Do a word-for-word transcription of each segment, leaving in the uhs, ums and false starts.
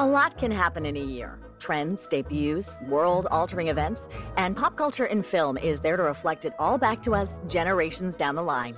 A lot can happen in a year. Trends, debuts, world-altering events, and pop culture in film is there to reflect it all back to us generations down the line.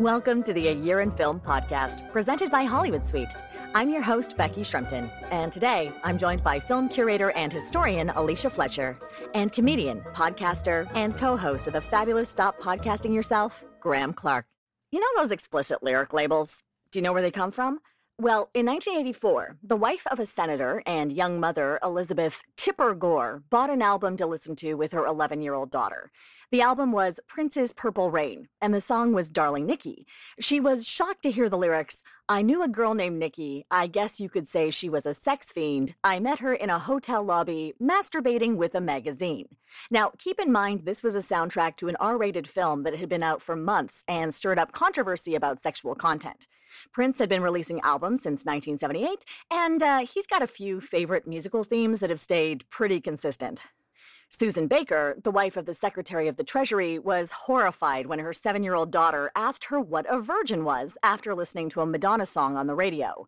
Welcome to the A Year in Film podcast, presented by Hollywood Suite. I'm your host, Becky Shrimpton, and today I'm joined by film curator and historian Alicia Fletcher, and comedian, podcaster, and co-host of the fabulous Stop Podcasting Yourself, Graham Clark. You know those explicit lyric labels? Do you know where they come from? Well, in nineteen eighty-four, the wife of a senator and young mother, Elizabeth Tipper Gore, bought an album to listen to with her eleven-year-old daughter. The album was Prince's Purple Rain, and the song was Darling Nikki. She was shocked to hear the lyrics, I knew a girl named Nikki. I guess you could say she was a sex fiend. I met her in a hotel lobby, masturbating with a magazine. Now, keep in mind, this was a soundtrack to an R-rated film that had been out for months and stirred up controversy about sexual content. Prince had been releasing albums since nineteen seventy-eight, and uh, he's got a few favorite musical themes that have stayed pretty consistent. Susan Baker, the wife of the Secretary of the Treasury, was horrified when her seven-year-old daughter asked her what a virgin was after listening to a Madonna song on the radio.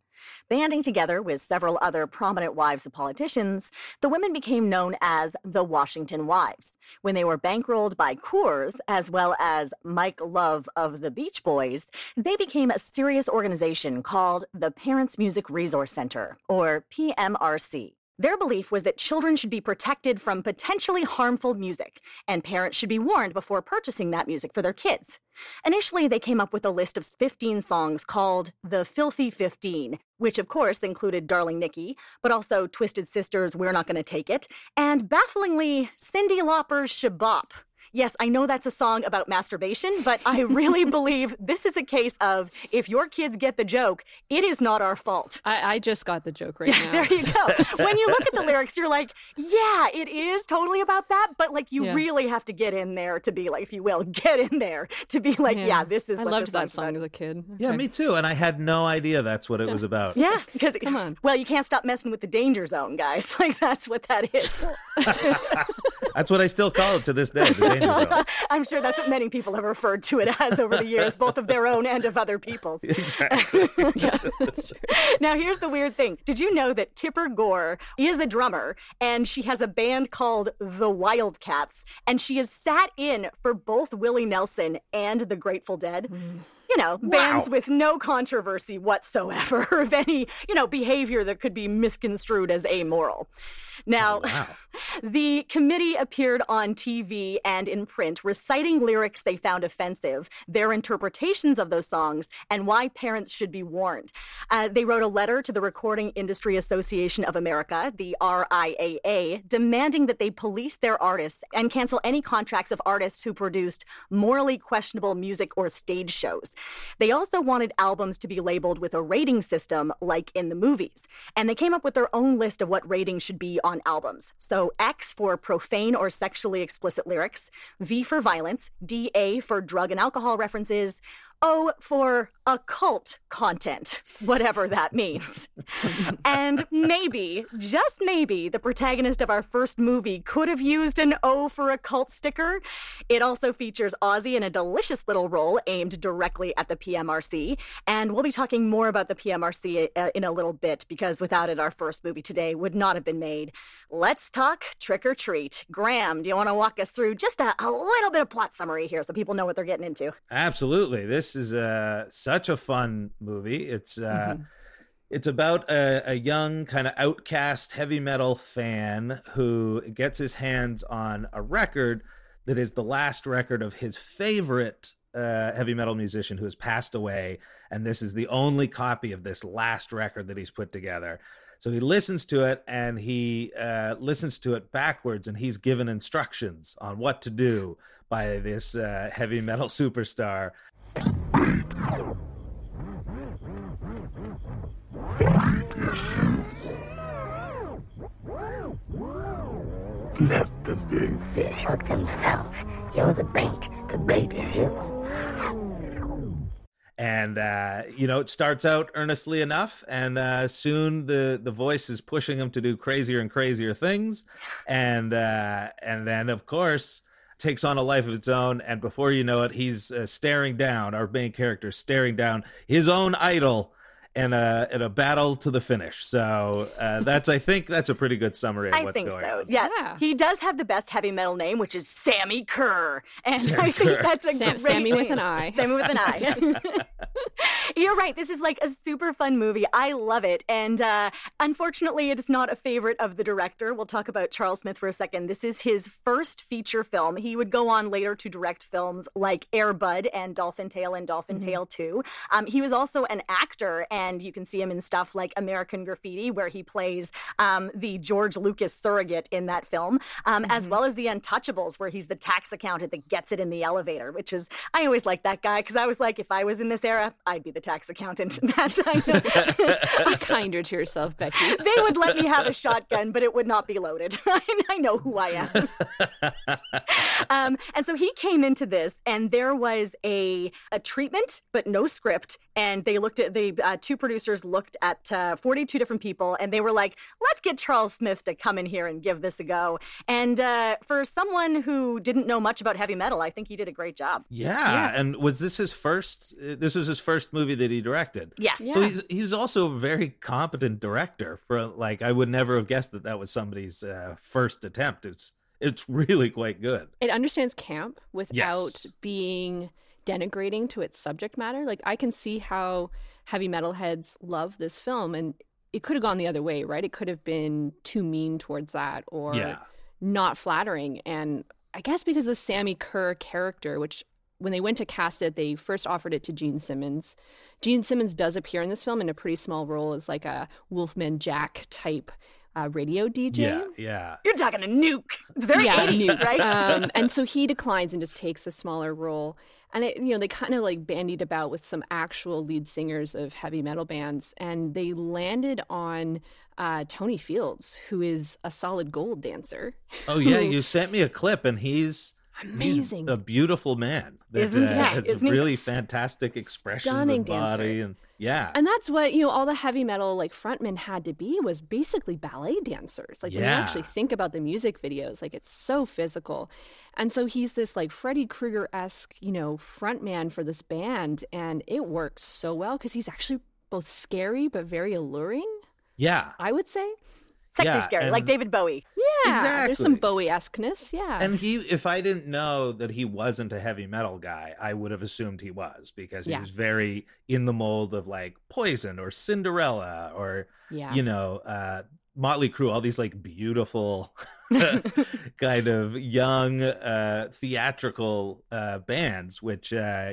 Banding together with several other prominent wives of politicians, the women became known as the Washington Wives, when they were bankrolled by Coors, as well as Mike Love of the Beach Boys. They became a serious organization called the Parents Music Resource Center, or P M R C. Their belief was that children should be protected from potentially harmful music, and parents should be warned before purchasing that music for their kids. Initially, they came up with a list of fifteen songs called The Filthy fifteen, which of course included Darling Nikki, but also Twisted Sister's We're Not Gonna Take It, and bafflingly, Cyndi Lauper's Shabop. Yes, I know that's a song about masturbation, but I really believe this is a case of if your kids get the joke, it is not our fault. I, I just got the joke right yeah, now. There you go. When you look at the lyrics, you're like, yeah, it is totally about that. But like, you yeah. really have to get in there to be like, if you will, get in there to be like, yeah, yeah this is I what I loved that song about. As a kid. Okay. Yeah, me too. And I had no idea that's what it yeah. was about. Yeah, because, come on. Well, you can't stop messing with the danger zone, guys. Like, that's what that is. That's what I still call it to this day. The I'm sure that's what many people have referred to it as over the years, both of their own and of other people's. Exactly. Yeah, that's true. Now, here's the weird thing. Did you know that Tipper Gore is a drummer, and she has a band called The Wildcats, and she has sat in for both Willie Nelson and the Grateful Dead? Mm. You know, bands wow. with no controversy whatsoever of any, you know, behavior that could be misconstrued as amoral. Now, oh, wow. the committee appeared on T V and in print reciting lyrics they found offensive, their interpretations of those songs, and why parents should be warned. Uh, they wrote a letter to the Recording Industry Association of America, the R I A A, demanding that they police their artists and cancel any contracts of artists who produced morally questionable music or stage shows. They also wanted albums to be labeled with a rating system like in the movies. And they came up with their own list of what ratings should be on albums. So X for profane or sexually explicit lyrics, V for violence, D A for drug and alcohol references, O for occult content, whatever that means. And maybe, just maybe, the protagonist of our first movie could have used an O for occult sticker. It also features Ozzy in a delicious little role aimed directly at the P M R C. And we'll be talking more about the P M R C in a little bit, because without it, our first movie today would not have been made. Let's talk Trick or Treat. Graham, do you want to walk us through just a, a little bit of plot summary here so people know what they're getting into? Absolutely. This This is uh, such a fun movie. It's uh, mm-hmm. it's about a, a young kind of outcast heavy metal fan who gets his hands on a record that is the last record of his favorite uh, heavy metal musician who has passed away. And this is the only copy of this last record that he's put together. So he listens to it, and he uh, listens to it backwards, and he's given instructions on what to do by this uh, heavy metal superstar. Beat. Let the big fish hook themselves. You're the bait. The bait is you. And, uh, you know, it starts out earnestly enough, and uh, soon the, the voice is pushing him to do crazier and crazier things. And, uh, and then, of course, takes on a life of its own, and before you know it, he's uh, staring down, our main character staring down his own idol in a, in a battle to the finish. So uh, that's, I think, that's a pretty good summary of I what's think going so. on. Yeah. yeah. He does have the best heavy metal name, which is Sammy Kerr. And Sammy I think Kerr. that's a Sam, great Sammy name. with an I. Sammy with an I. You're right. This is like a super fun movie. I love it. And uh, unfortunately, it's not a favorite of the director. We'll talk about Charles Smith for a second. This is his first feature film. He would go on later to direct films like Air Bud and Dolphin Tale and Dolphin mm-hmm. Tale two. Um, he was also an actor, and you can see him in stuff like American Graffiti, where he plays um, the George Lucas surrogate in that film, um, mm-hmm. as well as The Untouchables, where he's the tax accountant that gets it in the elevator, which is, I always liked that guy, because I was like, if I was in this era, I'd be the tax accountant. That's Be kinder to yourself, Becky. They would let me have a shotgun, but it would not be loaded. I know who I am. um, and so he came into this, and there was a a treatment, but no script. And they looked at the uh, two producers looked at uh, forty-two different people, and they were like, "Let's get Charles Smith to come in here and give this a go." And uh, for someone who didn't know much about heavy metal, I think he did a great job. Yeah, yeah. And was this his first? Uh, this was his first movie that he directed. Yes. Yeah. So he's, he's also a very competent director. For like, I would never have guessed that that was somebody's uh, first attempt. It's it's really quite good. It understands camp without yes. being denigrating to its subject matter. Like, I can see how heavy metal heads love this film, and it could have gone the other way, right? It could have been too mean towards that, or yeah. not flattering. And I guess because the Sammy Kerr character, which when they went to cast it, they first offered it to Gene Simmons. Gene Simmons does appear in this film in a pretty small role as like a Wolfman Jack type Uh, radio D J. Yeah, yeah. You're talking a nuke. It's very yeah, eighties, nuke. Right? Um, and so he declines and just takes a smaller role. And, it, you know, they kind of like bandied about with some actual lead singers of heavy metal bands. And they landed on uh, Tony Fields, who is a Solid Gold dancer. Oh, yeah. Who, you sent me a clip, and he's amazing. He's a beautiful man. That, Isn't uh, that? Has really fantastic expressions of body. Dancer. And yeah. And that's what, you know, all the heavy metal like frontmen had to be, was basically ballet dancers. Like yeah. when you actually think about the music videos, like it's so physical. And so he's this like Freddy Krueger-esque, you know, frontman for this band. And it works so well because he's actually both scary but very alluring. Yeah. I would say. Sexy yeah, scary, and like David Bowie. Yeah, exactly. There's some Bowie-esqueness, yeah. And he, if I didn't know that he wasn't a heavy metal guy, I would have assumed he was, because he yeah. was very in the mold of like Poison or Cinderella or, yeah. you know, uh, Motley Crue, all these like beautiful kind of young uh, theatrical uh, bands, which uh,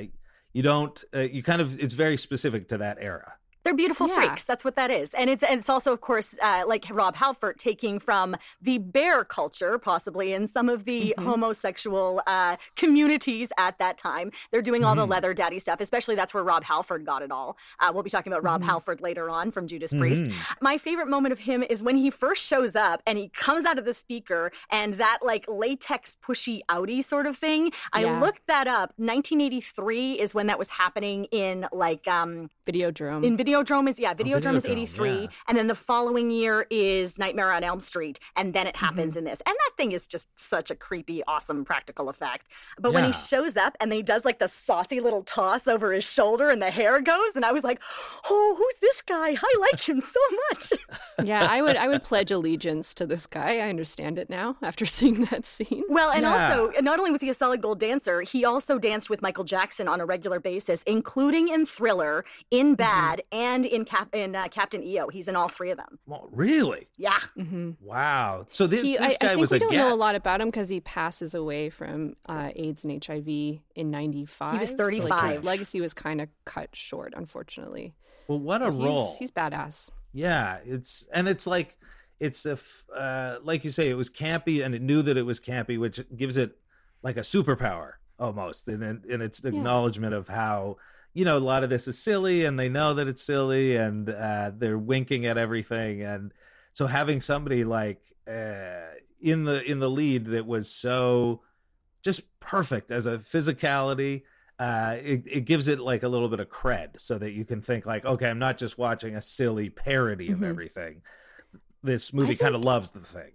you don't, uh, you kind of, it's very specific to that era. They're beautiful yeah. freaks. That's what that is. And it's and it's also, of course, uh, like Rob Halford, taking from the bear culture, possibly, and some of the mm-hmm. homosexual uh, communities at that time. They're doing all mm. the leather daddy stuff, especially that's where Rob Halford got it all. Uh, we'll be talking about Rob mm. Halford later on from Judas Priest. Mm-hmm. My favorite moment of him is when he first shows up and he comes out of the speaker and that like latex pushy outie sort of thing. Yeah. I looked that up. nineteen eighty-three is when that was happening in like... Um, Videodrome. In Videodrome. Videodrome is, yeah, Videodrome oh, is eighty-three, yeah. and then the following year is Nightmare on Elm Street, and then it happens mm-hmm. in this. And that thing is just such a creepy, awesome practical effect. But yeah. when he shows up and he does like the saucy little toss over his shoulder and the hair goes, and I was like, oh, who's this guy? I like him so much. Yeah, I would I would pledge allegiance to this guy. I understand it now after seeing that scene. Well, and yeah. also, not only was he a Solid Gold dancer, he also danced with Michael Jackson on a regular basis, including in Thriller, in Bad, mm-hmm. and And in Cap- in uh, Captain E O, he's in all three of them. Well, really? Yeah. Mm-hmm. Wow. So this, he, this guy I, I was a I think we don't get. know a lot about him because he passes away from uh, AIDS and H I V in ninety-five. He was thirty-five. So, like, his legacy was kind of cut short, unfortunately. Well, what a he's, role. He's badass. Yeah. It's and it's like, it's a f- uh, like you say, it was campy, and it knew that it was campy, which gives it like a superpower almost. And, and it's the yeah. acknowledgement of how you know, a lot of this is silly and they know that it's silly and uh, they're winking at everything. And so having somebody like uh, in the in the lead that was so just perfect as a physicality, uh, it, it gives it like a little bit of cred so that you can think like, okay, I'm not just watching a silly parody of mm-hmm. everything. This movie kind of loves the thing.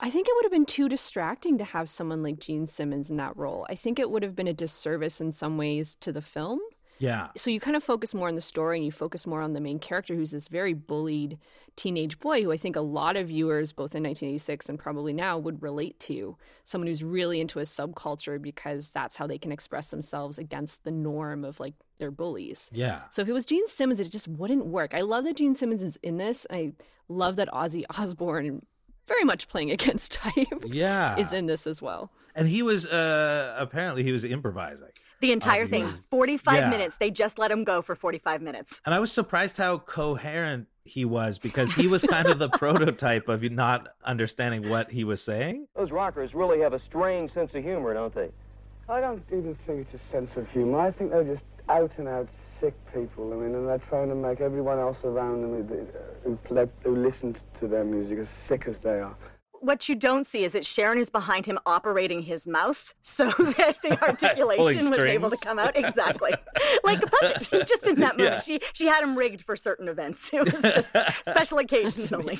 I think it would have been too distracting to have someone like Gene Simmons in that role. I think it would have been a disservice in some ways to the film. Yeah. So you kind of focus more on the story and you focus more on the main character, who's this very bullied teenage boy who I think a lot of viewers, both in nineteen eighty-six and probably now, would relate to. Someone who's really into a subculture because that's how they can express themselves against the norm of like their bullies. Yeah. So if it was Gene Simmons, it just wouldn't work. I love that Gene Simmons is in this. I love that Ozzy Osbourne, very much playing against type, yeah, is in this as well. And he was, uh, apparently he was improvising. The entire Ozzy thing, was, forty-five yeah. minutes. They just let him go for forty-five minutes. And I was surprised how coherent he was, because he was kind of the prototype of not understanding what he was saying. Those rockers really have a strange sense of humor, don't they? I don't even think it's a sense of humor. I think they're just out and out sick people. I mean, and they're trying to make everyone else around them who, who, who listens to their music as sick as they are. What you don't see is that Sharon is behind him operating his mouth so that the articulation was able to come out. Exactly. Like a puppet, just in that movie. Yeah. She she had him rigged for certain events. It was just special occasions only.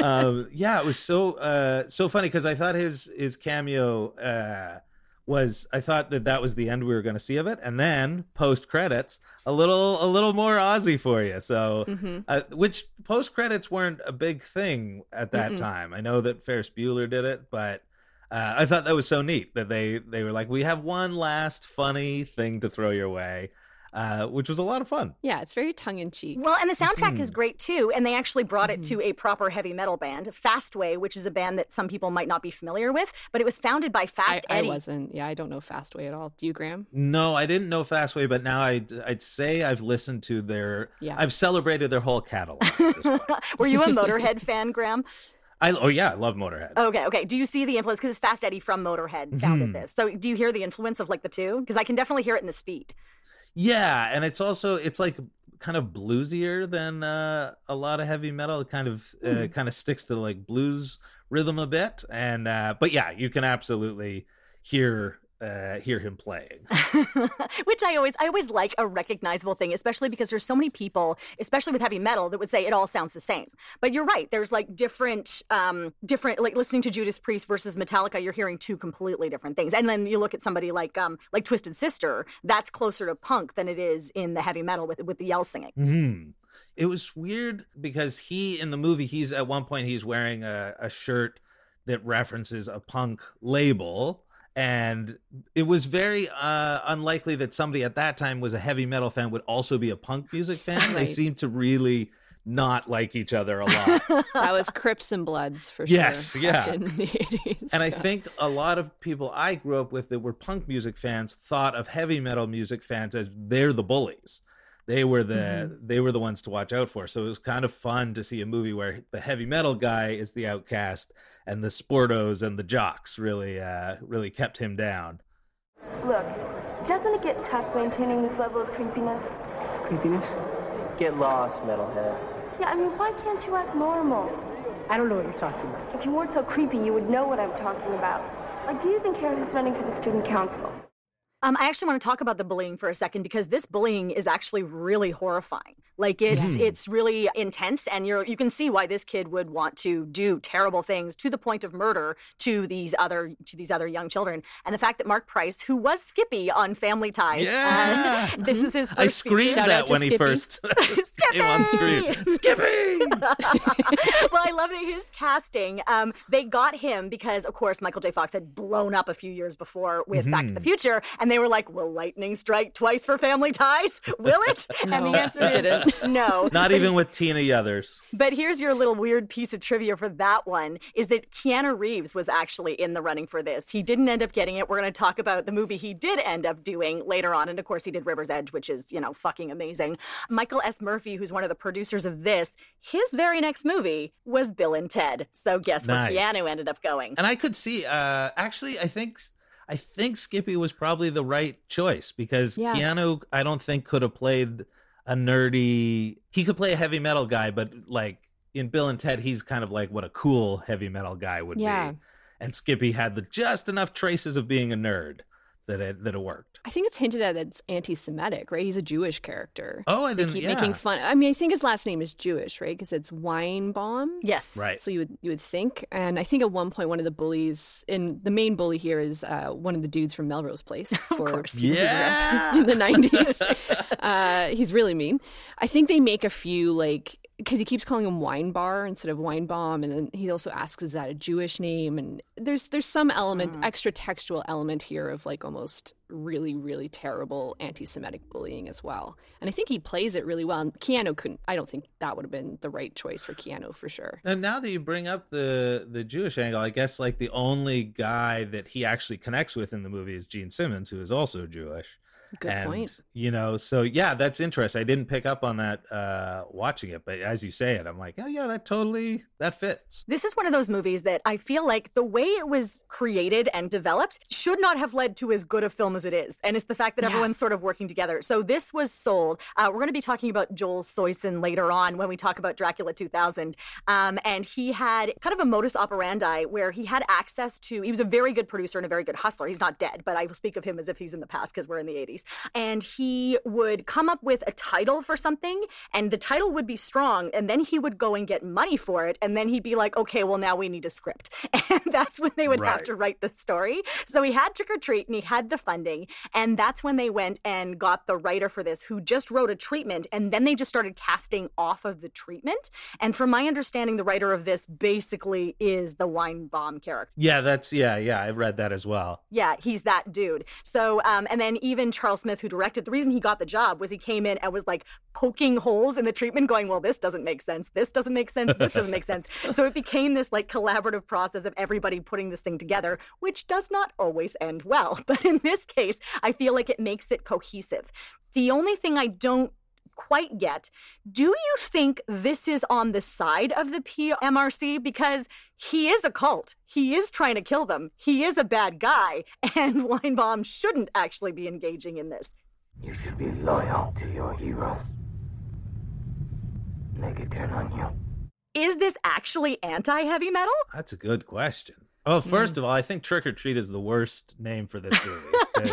um, yeah, it was so uh, so funny because I thought his, his cameo uh, was, I thought that that was the end we were going to see of it. And then post-credits, a little a little more Aussie for you. So, mm-hmm. uh, which post-credits weren't a big thing at that Mm-mm. time. I know that Ferris Bueller did it, but uh, I thought that was so neat that they, they were like, we have one last funny thing to throw your way. Uh, which was a lot of fun. Yeah, it's very tongue-in-cheek. Well, and the soundtrack mm-hmm. is great, too. And they actually brought it mm-hmm. to a proper heavy metal band, Fastway, which is a band that some people might not be familiar with. But it was founded by Fast I, Eddie. I wasn't. Yeah, I don't know Fastway at all. Do you, Graham? No, I didn't know Fastway, but now I'd, I'd say I've listened to their... Yeah. I've celebrated their whole catalog. Were you a Motorhead fan, Graham? I, oh, yeah, I love Motorhead. Okay, okay. Do you see the influence? Because Fast Eddie from Motorhead founded mm-hmm. this. So do you hear the influence of, like, the two? Because I can definitely hear it in the speed. Yeah, and it's also it's like kind of bluesier than uh, a lot of heavy metal. It kind of uh, mm. kind of sticks to like blues rhythm a bit, and uh, but yeah, you can absolutely hear uh, hear him playing, which I always I always like a recognizable thing, especially because there's so many people, especially with heavy metal, that would say it all sounds the same. But you're right, there's like different um, different like listening to Judas Priest versus Metallica, you're hearing two completely different things. And then you look at somebody like um, like Twisted Sister, that's closer to punk than it is in the heavy metal with with the yell singing. Mm-hmm. It was weird because he in the movie he's at one point he's wearing a, a shirt that references a punk label. And it was very uh, unlikely that somebody at that time was a heavy metal fan would also be a punk music fan. Right. They seemed to really not like each other a lot. That was Crips and Bloods for yes, sure. Yes, yeah. In the eighties, and I think a lot of people I grew up with that were punk music fans thought of heavy metal music fans as they're the bullies. They were the mm-hmm. they were the ones to watch out for. So it was kind of fun to see a movie where the heavy metal guy is the outcast and the sportos and the jocks really uh, really kept him down. Look, doesn't it get tough maintaining this level of creepiness? Creepiness? Get lost, metalhead. Yeah, I mean, why can't you act normal? I don't know what you're talking about. If you weren't so creepy, you would know what I'm talking about. Like, do you even care who's running for the student council? Um, I actually want to talk about the bullying for a second, because this bullying is actually really horrifying. Like, it's yeah. it's really intense, and you're you can see why this kid would want to do terrible things to the point of murder to these other to these other young children. And the fact that Mark Price, who was Skippy on Family Ties, yeah. and this is his first I screamed speech. That when Skippy. He first came on screen. Skippy! Well, I love that his casting. Um, they got him because, of course, Michael J. Fox had blown up a few years before with mm-hmm. Back to the Future, and they were like, will lightning strike twice for Family Ties? Will it? No, and the answer is didn't. No. Not even with Tina Yothers. But here's your little weird piece of trivia for that one, is that Keanu Reeves was actually in the running for this. He didn't end up getting it. We're going to talk about the movie he did end up doing later on. And, of course, he did River's Edge, which is, you know, fucking amazing. Michael S. Murphy, who's one of the producers of this, his very next movie was Bill and Ted. So guess where nice. Keanu ended up going. And I could see, uh, actually, I think... I think Skippy was probably the right choice because yeah. Keanu, I don't think could have played a nerdy. He could play a heavy metal guy, but like in Bill and Ted, he's kind of like what a cool heavy metal guy would yeah. be. And Skippy had the just enough traces of being a nerd that it that it worked. I think it's hinted at that it's anti-Semitic, right? He's a Jewish character. Oh, I didn't. They keep yeah. making fun. I mean, I think his last name is Jewish, right? Because it's Weinbaum. Yes, right. So you would you would think, and I think at one point one of the bullies, and the main bully here is uh, one of the dudes from Melrose Place. For, of course, yeah, in the nineties. uh, he's really mean. I think they make a few like. Because he keeps calling him Wine Bar instead of Wine Bomb, and then he also asks, "Is that a Jewish name?" And there's there's some element, mm. extra textual element here of like almost really, really terrible anti-Semitic bullying as well. And I think he plays it really well. And Keanu couldn't. I don't think that would have been the right choice for Keanu for sure. And now that you bring up the the Jewish angle, I guess like the only guy that he actually connects with in the movie is Gene Simmons, who is also Jewish. Good and, point. You know, so yeah, that's interesting. I didn't pick up on that uh, watching it, but as you say it, I'm like, oh yeah, that totally, that fits. This is one of those movies that I feel like the way it was created and developed should not have led to as good a film as it is. And it's the fact that yeah. everyone's sort of working together. So this was sold. Uh, we're going to be talking about Joel Soisson later on when we talk about Dracula two thousand. Um, and he had kind of a modus operandi where he had access to, he was a very good producer and a very good hustler. He's not dead, but I will speak of him as if he's in the past because we're in the eighties. And he would come up with a title for something, and the title would be strong, and then he would go and get money for it, and then he'd be like, okay, well, now we need a script. And that's when they would right. have to write the story. So he had Trick or Treat, and he had the funding, and that's when they went and got the writer for this, who just wrote a treatment, and then they just started casting off of the treatment. And from my understanding, the writer of this basically is the Weinbaum character. Yeah, that's, yeah, yeah, I've read that as well. Yeah, he's that dude. So, um, and then even Charles Smith, who directed, the reason he got the job was he came in and was like poking holes in the treatment going, well, this doesn't make sense. This doesn't make sense. This doesn't make sense. So it became this like collaborative process of everybody putting this thing together, which does not always end well. But in this case, I feel like it makes it cohesive. The only thing I don't quite get, do you think this is on the side of the P M R C? Because he is a cult. He is trying to kill them. He is a bad guy. And Weinbaum shouldn't actually be engaging in this. You should be loyal to your heroes. Make it turn on you. Is this actually anti-heavy metal? That's a good question. Oh, first mm. of all, I think Trick or Treat is the worst name for this movie.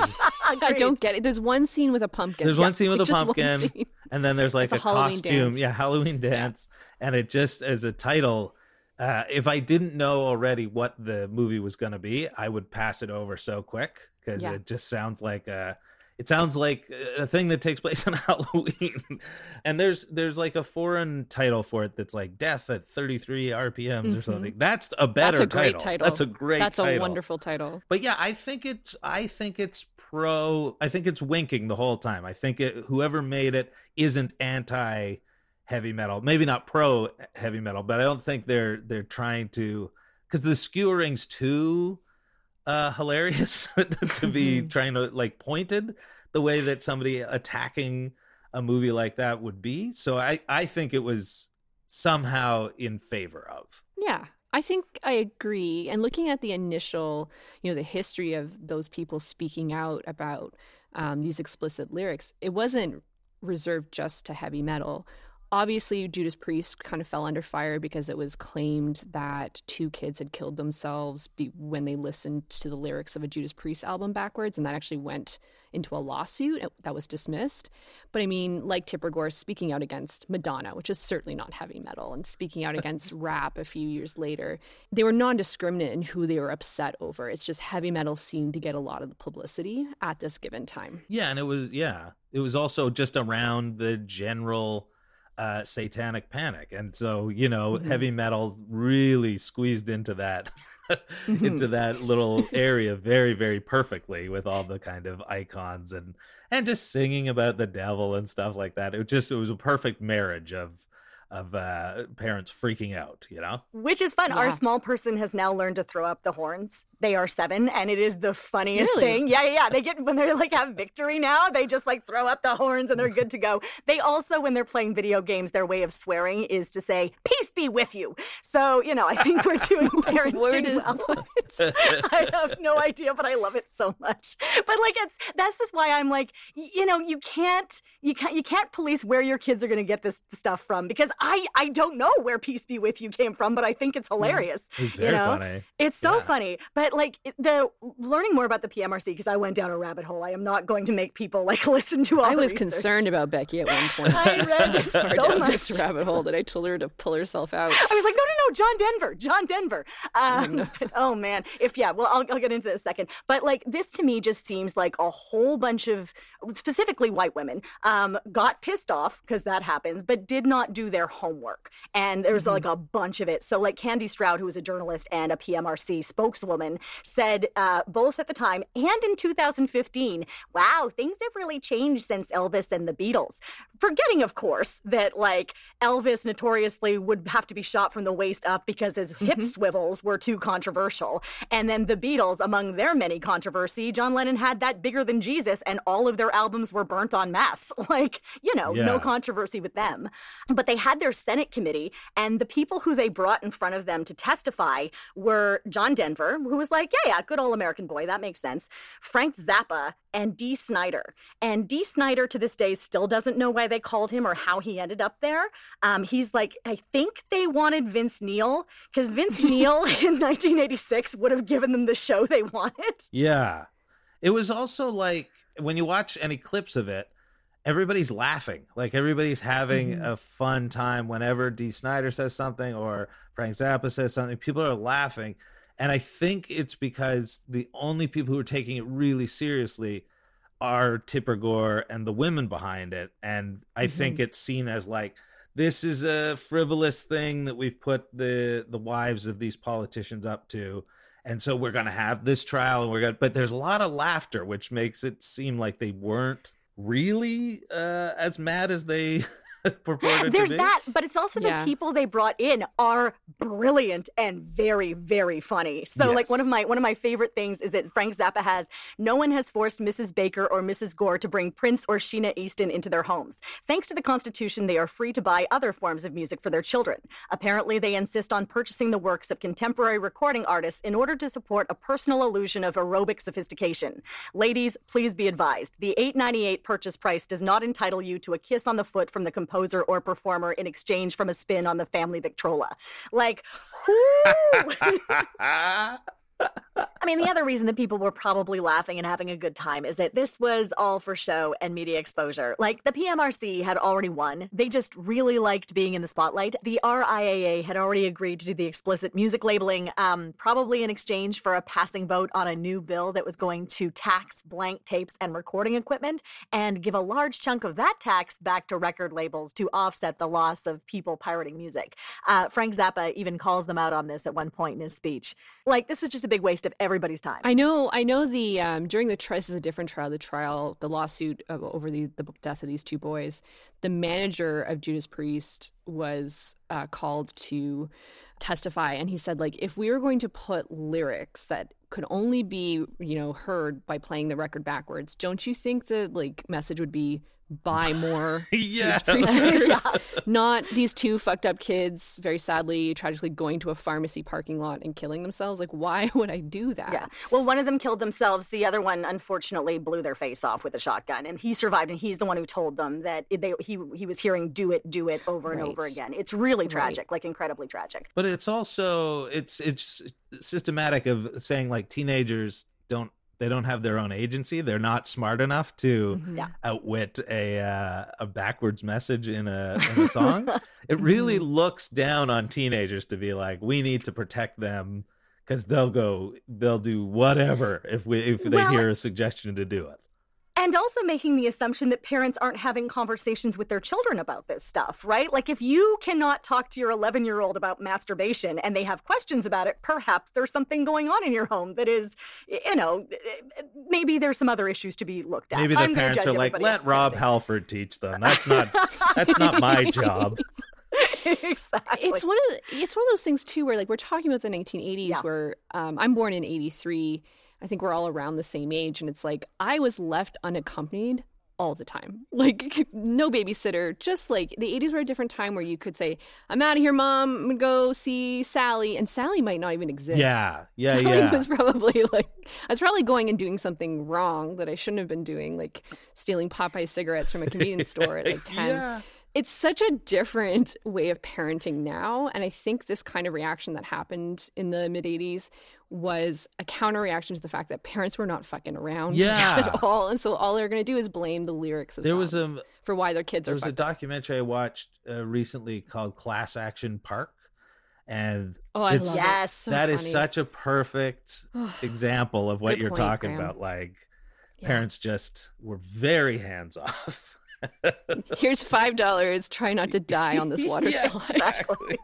I don't get it. There's one scene with a pumpkin. There's yeah, one scene with a pumpkin. And then there's like it's a, a costume. Dance. Yeah, Halloween dance. Yeah. And it just, as a title, uh, if I didn't know already what the movie was going to be, I would pass it over so quick because yeah. it just sounds like a, it sounds like a thing that takes place on Halloween. And there's there's like a foreign title for it that's like Death at thirty-three R P Ms mm-hmm. or something. That's a better that's a title. Great title. That's a great that's title. That's a wonderful title. But yeah, I think it's I think it's pro I think it's winking the whole time. I think it, whoever made it isn't anti heavy metal. Maybe not pro heavy metal, but I don't think they're they're trying to, cuz the skewering's too Uh, hilarious to be trying to like pointed the way that somebody attacking a movie like that would be. So I, I think it was somehow in favor of. Yeah, I think I agree. And looking at the initial, you know, the history of those people speaking out about um, these explicit lyrics, it wasn't reserved just to heavy metal. Obviously, Judas Priest kind of fell under fire because it was claimed that two kids had killed themselves be- when they listened to the lyrics of a Judas Priest album backwards, and that actually went into a lawsuit that was dismissed. But I mean, like Tipper Gore speaking out against Madonna, which is certainly not heavy metal, and speaking out against rap a few years later, they were non-discriminate in who they were upset over. It's just heavy metal seemed to get a lot of the publicity at this given time. Yeah, and it was, yeah, it was also just around the general... Uh, satanic panic, and so you know mm-hmm. heavy metal really squeezed into that mm-hmm. into that little area very very perfectly with all the kind of icons and and just singing about the devil and stuff like that. It just it was a perfect marriage of of uh, parents freaking out, you know? Which is fun. Yeah. Our small person has now learned to throw up the horns. They are seven, and it is the funniest really? thing. Yeah, yeah, yeah. They get, when they like have victory now, they just like throw up the horns and they're good to go. They also, when they're playing video games, their way of swearing is to say, peace be with you. So, you know, I think we're doing parenting well. I have no idea, but I love it so much. But like, it's, that's just why I'm like, you know, you can't, you can't, you can't police where your kids are going to get this stuff from, because I, I don't know where Peace Be With You came from, but I think it's hilarious. Yeah, it's very you know? funny. It's so yeah. funny. But like the learning more about the P M R C, because I went down a rabbit hole. I am not going to make people like listen to all I the I was research. concerned about Becky at one point. I read so far so down much. this rabbit hole that I told her to pull herself out. I was like, no, no, no, John Denver, John Denver. Um, no. But, oh man, if yeah, well, I'll, I'll get into that in a second. But like this to me just seems like a whole bunch of, specifically white women, um, got pissed off because that happens, but did not do their homework. And there's mm-hmm. like a bunch of it. So like Candy Stroud, who was a journalist and a P M R C spokeswoman, said uh, both at the time and in two thousand fifteen, wow, things have really changed since Elvis and the Beatles. Forgetting, of course, that like Elvis notoriously would have to be shot from the waist up because his mm-hmm. hip swivels were too controversial. And then the Beatles, among their many controversy, John Lennon had that bigger than Jesus, and all of their albums were burnt en masse. Like, you know, yeah. no controversy with them. But they had their Senate committee, and the people who they brought in front of them to testify were John Denver, who was like, yeah, yeah, good all-American boy, that makes sense, Frank Zappa, and Dee Snider. And Dee Snider to this day still doesn't know why they called him or how he ended up there. Um, he's like, I think they wanted Vince Neil, because Vince Neil in nineteen eighty-six would have given them the show they wanted. Yeah. It was also like, when you watch any clips of it, everybody's laughing. Like, everybody's having mm-hmm. a fun time whenever Dee Snider says something or Frank Zappa says something. People are laughing. And I think it's because the only people who are taking it really seriously are Tipper Gore and the women behind it. And I mm-hmm. think it's seen as like, this is a frivolous thing that we've put the the wives of these politicians up to. And so we're going to have this trial, and we're going to, but there's a lot of laughter, which makes it seem like they weren't really uh, as mad as they purported There's to be. that, but it's also yeah. the people they brought in are brilliant and very, very funny. So yes. like one of my one of my favorite things is that Frank Zappa has, no one has forced Missus Baker or Missus Gore to bring Prince or Sheena Easton into their homes. Thanks to the Constitution, they are free to buy other forms of music for their children. Apparently, they insist on purchasing the works of contemporary recording artists in order to support a personal illusion of aerobic sophistication. Ladies, please be advised. The eight dollars and ninety-eight cents purchase price does not entitle you to a kiss on the foot from the composer composer or performer in exchange from a spin on the family Victrola. Like, whoo! I mean, the other reason that people were probably laughing and having a good time is that this was all for show and media exposure. Like, the P M R C had already won. They just really liked being in the spotlight. The R I A A had already agreed to do the explicit music labeling, um, probably in exchange for a passing vote on a new bill that was going to tax blank tapes and recording equipment and give a large chunk of that tax back to record labels to offset the loss of people pirating music. Uh, Frank Zappa even calls them out on this at one point in his speech. Like, this was just a big waste of everybody's time. I know, I know the, um, during the, this is a different trial, the trial, the lawsuit over the, the death of these two boys, the manager of Judas Priest was uh, called to testify. And he said, like, if we were going to put lyrics that could only be, you know, heard by playing the record backwards, don't you think the, like, message would be, buy more yeah. Judas Priest records? yeah. Not these two fucked up kids, very sadly, tragically going to a pharmacy parking lot and killing themselves. Like, why would I do that? Yeah. Well, one of them killed themselves. The other one, unfortunately, blew their face off with a shotgun. And he survived, and he's the one who told them that they, he he was hearing do it, do it over and right. over again. It's really tragic, right. like incredibly tragic. But it's also, it's it's systematic of saying, like, teenagers don't, they don't have their own agency. They're not smart enough to yeah. outwit a uh, a backwards message in a, in a song. It really looks down on teenagers to be like, we need to protect them because they'll go, they'll do whatever if we if they well, hear a suggestion to do it. And also making the assumption that parents aren't having conversations with their children about this stuff, right? Like, if you cannot talk to your eleven-year-old about masturbation and they have questions about it, perhaps there's something going on in your home that is, you know, maybe there's some other issues to be looked at. Maybe their parents are like, let Rob Halford teach them. That's not, that's not my job. Exactly. It's one of the, it's one of those things too where like we're talking about the nineteen eighties yeah. where um, I'm born in eighty-three. I think we're all around the same age, and it's like I was left unaccompanied all the time, like no babysitter. Just like the eighties were a different time where you could say, "I'm out of here, Mom. I'm gonna go see Sally," and Sally might not even exist. Yeah, yeah, Sally yeah. was probably like I was probably going and doing something wrong that I shouldn't have been doing, like stealing Popeye cigarettes from a convenience store at like ten. Yeah. It's such a different way of parenting now. And I think this kind of reaction that happened in the mid-eighties was a counter reaction to the fact that parents were not fucking around yeah. at all. And so all they're going to do is blame the lyrics of there songs was a, for why their kids there are There was a documentary up. I watched uh, recently called Class Action Park. And oh, I love yes, it. So that funny. Is such a perfect example of what Good you're point, talking Graham. About. Like yeah. parents just were very hands-off. Here's five dollars, try not to die on this water yeah, slide. Exactly.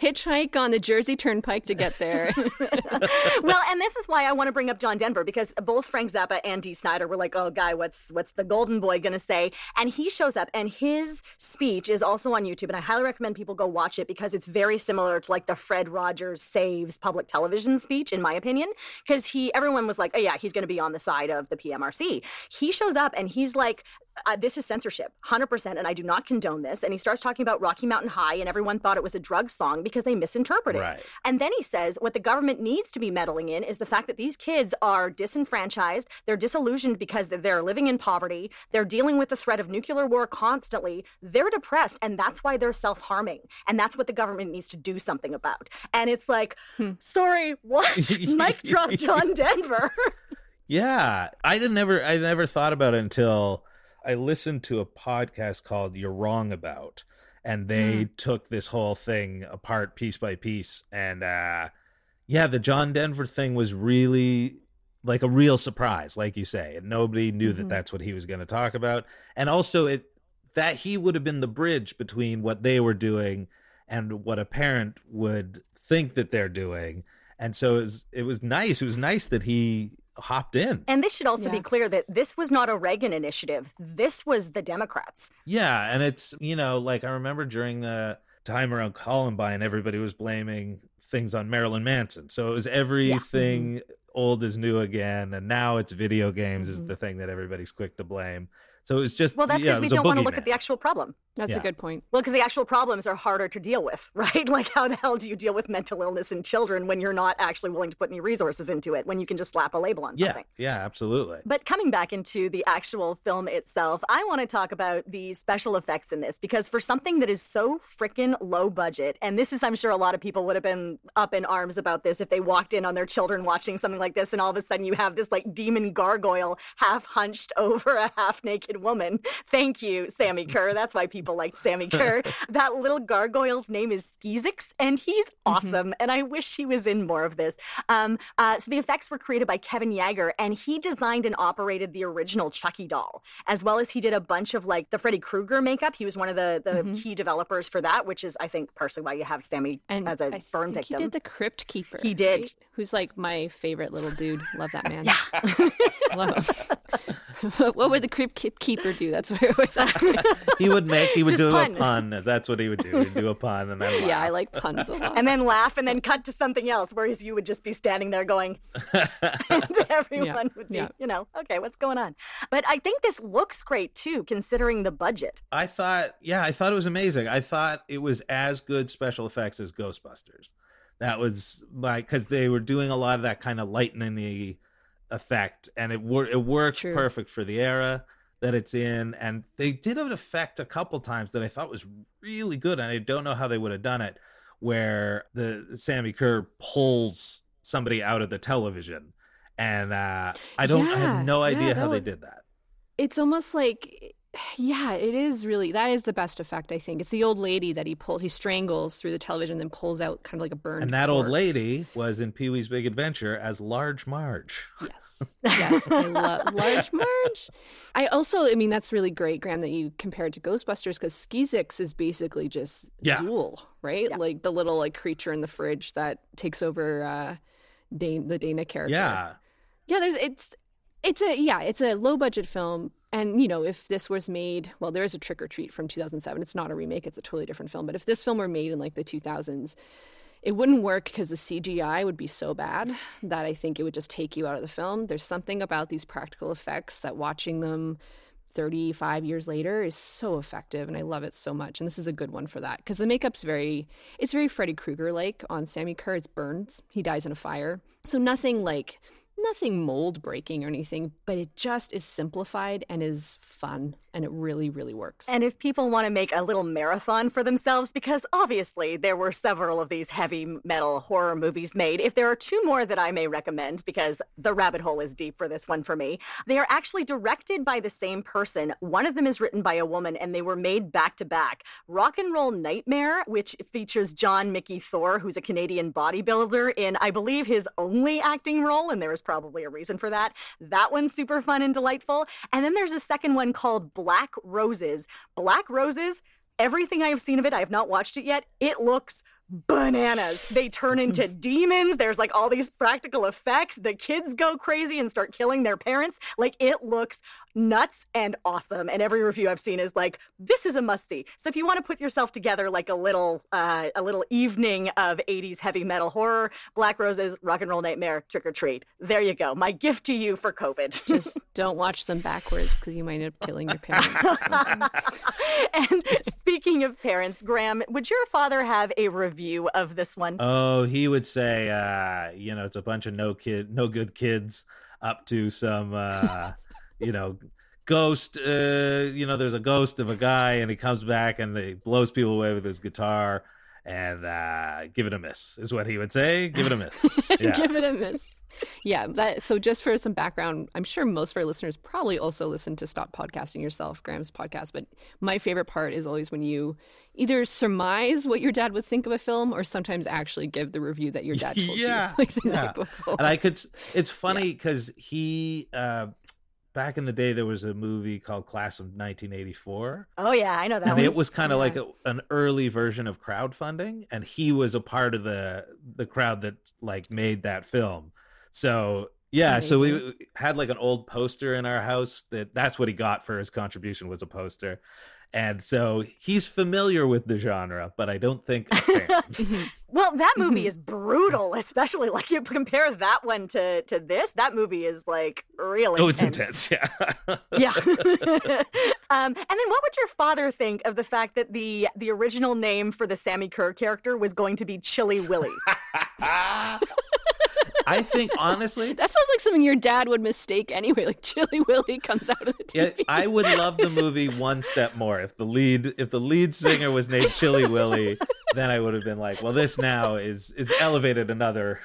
Hitchhike on the Jersey Turnpike to get there. Well, and this is why I want to bring up John Denver, because both Frank Zappa and Dee Snider were like, oh, guy, what's what's the golden boy going to say? And he shows up, and his speech is also on YouTube, and I highly recommend people go watch it because it's very similar to, like, the Fred Rogers saves public television speech, in my opinion, because he everyone was like, oh, yeah, he's going to be on the side of the P M R C. He shows up, and he's like, Uh, this is censorship, one hundred percent, and I do not condone this. And he starts talking about Rocky Mountain High, and everyone thought it was a drug song because they misinterpreted it. Right. And then he says what the government needs to be meddling in is the fact that these kids are disenfranchised, they're disillusioned because they're living in poverty, they're dealing with the threat of nuclear war constantly, they're depressed, and that's why they're self-harming. And that's what the government needs to do something about. And it's like, hmm. sorry, what? Mic drop John Denver. Yeah. I didn't ever, I never thought about it until I listened to a podcast called You're Wrong About, and they mm. took this whole thing apart piece by piece. And uh, yeah, the John Denver thing was really like a real surprise, like you say, and nobody knew mm-hmm. that that's what he was going to talk about. And also it that he would have been the bridge between what they were doing and what a parent would think that they're doing. And so it was, it was nice. It was nice that he hopped in. And this should also yeah. be clear that this was not a Reagan initiative. This was the Democrats. Yeah. And it's, you know, like I remember during the time around Columbine, everybody was blaming things on Marilyn Manson. So it was everything yeah. old is new again. And now it's video games mm-hmm. is the thing that everybody's quick to blame. So it's just, well, that's because yeah, we don't want to look man. At the actual problem. That's yeah. a good point. Well, because the actual problems are harder to deal with, right? Like, how the hell do you deal with mental illness in children when you're not actually willing to put any resources into it, when you can just slap a label on yeah. something? Yeah, absolutely. But coming back into the actual film itself, I want to talk about the special effects in this, because for something that is so freaking low budget, and this is, I'm sure a lot of people would have been up in arms about this if they walked in on their children watching something like this, and all of a sudden you have this, like, demon gargoyle half hunched over a half-naked woman. Thank you, Sammy Kerr. That's why people like Sammy Kerr. That little gargoyle's name is Skeezix, and he's awesome. Mm-hmm. And I wish he was in more of this. Um, uh, so the effects were created by Kevin Yeager, and he designed and operated the original Chucky doll, as well as he did a bunch of, like, the Freddy Krueger makeup. He was one of the, the mm-hmm. key developers for that, which is, I think, partially why you have Sammy and as a I burn victim. He did the Crypt Keeper. He did. Right? Who's, like, my favorite little dude. Love that man. Yeah. Love him. What would the Crypt Keeper Keeper do? That's what I always ask. He would make, he would Just do pun. A pun. That's what he would do. He'd do a pun and then laugh. Yeah, I like puns a lot. And then laugh and then cut to something else, whereas you would just be standing there going, and everyone yeah. would be, yeah. you know, okay, what's going on? But I think this looks great too, considering the budget. I thought, yeah, I thought it was amazing. I thought it was as good special effects as Ghostbusters. That was like, because they were doing a lot of that kind of lightning effect, and it, wor- it worked True. Perfect for the era that it's in. And they did an effect a couple times that I thought was really good, and I don't know how they would have done it, where the Sammy Kerr pulls somebody out of the television, and uh, I don't, yeah, I have no idea yeah, how would, they did that. It's almost like, yeah, it is really, that is the best effect, I think. It's the old lady that he pulls, he strangles through the television, then pulls out kind of like a burned And that corpse. Old lady was in Pee-wee's Big Adventure as Large Marge. Yes, yes, I love Large Marge. I also, I mean, that's really great, Graham, that you compared to Ghostbusters, because Skeezix is basically just yeah. Zool, right? Yeah. Like the little like creature in the fridge that takes over uh, Dana, the Dana character. Yeah, yeah. There's it's it's a yeah, it's a low budget film, And, you know, if this was made, well, there is a Trick or Treat from two thousand seven. It's not a remake. It's a totally different film. But if this film were made in, like, the two thousands, it wouldn't work because the C G I would be so bad that I think it would just take you out of the film. There's something about these practical effects that watching them thirty-five years later is so effective, and I love it so much. And this is a good one for that because the makeup's very, it's very Freddy Krueger-like. On Sammy Kerr, it's burns. He dies in a fire. So nothing like, nothing mold breaking or anything, but it just is simplified and is fun, and it really, really works. And if people want to make a little marathon for themselves, because obviously there were several of these heavy metal horror movies made. If there are two more that I may recommend, because the rabbit hole is deep for this one for me, they are actually directed by the same person. One of them is written by a woman, and they were made back to back. Rock and Roll Nightmare, which features John Mickey Thor, who's a Canadian bodybuilder in, I believe, his only acting role, and there was probably a reason for that. That one's super fun and delightful. And then there's a second one called Black Roses. Black Roses, everything I have seen of it, I have not watched it yet, it looks bananas. They turn into demons. There's like all these practical effects. The kids go crazy and start killing their parents. Like, it looks nuts and awesome. And every review I've seen is like, this is a must-see. So if you want to put yourself together like a little uh, a little evening of eighties heavy metal horror, Black Roses, Rock and Roll Nightmare, Trick or Treat. There you go. My gift to you for COVID. Just don't watch them backwards because you might end up killing your parents or something. And speaking of parents, Graham, would your father have a review View of this one? Oh, he would say, uh, you know, it's a bunch of no kid, no good kids up to some, uh, you know, ghost. Uh, you know, there's a ghost of a guy, and he comes back and he blows people away with his guitar. And uh, give it a miss is what he would say. Give it a miss. Yeah. Give it a miss. Yeah. That, so just for some background, I'm sure most of our listeners probably also listen to Stop Podcasting Yourself, Graham's podcast. But my favorite part is always when you either surmise what your dad would think of a film or sometimes actually give the review that your dad told yeah, you like the yeah. night before. And I could, it's funny because yeah. he, uh, back in the day, there was a movie called Class of nineteen eighty-four. Oh, yeah, I know that and one. And it was kind of yeah. like a, an early version of crowdfunding. And he was a part of the the crowd that, like, made that film. So, yeah, amazing. So we had, like, an old poster in our house. that That's what he got for his contribution was a poster. And so he's familiar with the genre, but I don't think a fan. Well, that movie is brutal, especially like you compare that one to, to this. That movie is like really Oh, it's intense, yeah. yeah. um, and then what would your father think of the fact that the the original name for the Sammy Kerr character was going to be Chilly Willy? I think, honestly... That sounds like something your dad would mistake anyway. Like, Chilly Willy comes out of the T V. Yeah, I would love the movie one step more. If the lead if the lead singer was named Chilly Willy, then I would have been like, well, this now is is elevated another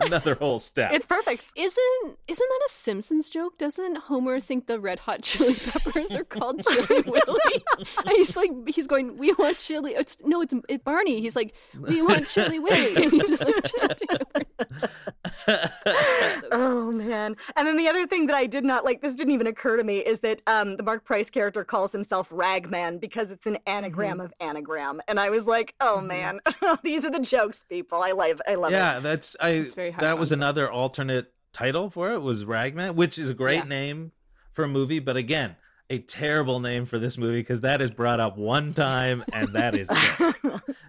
another whole step. It's perfect. Isn't isn't that a Simpsons joke? Doesn't Homer think the Red Hot Chili Peppers are called Chilly Willy? And he's like, he's going, we want Chilly... It's, no, it's, it's Barney. He's like, we want Chilly Willy. And he's just like, Chilly Oh, man. And then the other thing that I did not like, this didn't even occur to me, is that um, the Mark Price character calls himself Ragman because it's an anagram mm-hmm. of anagram. And I was like, oh, mm-hmm. man, these are the jokes, people. I love, I love yeah, it. Yeah, that's I. That's that concept. Was another alternate title for it, was Ragman, which is a great yeah. name for a movie. But again, a terrible name for this movie because that is brought up one time and that is it.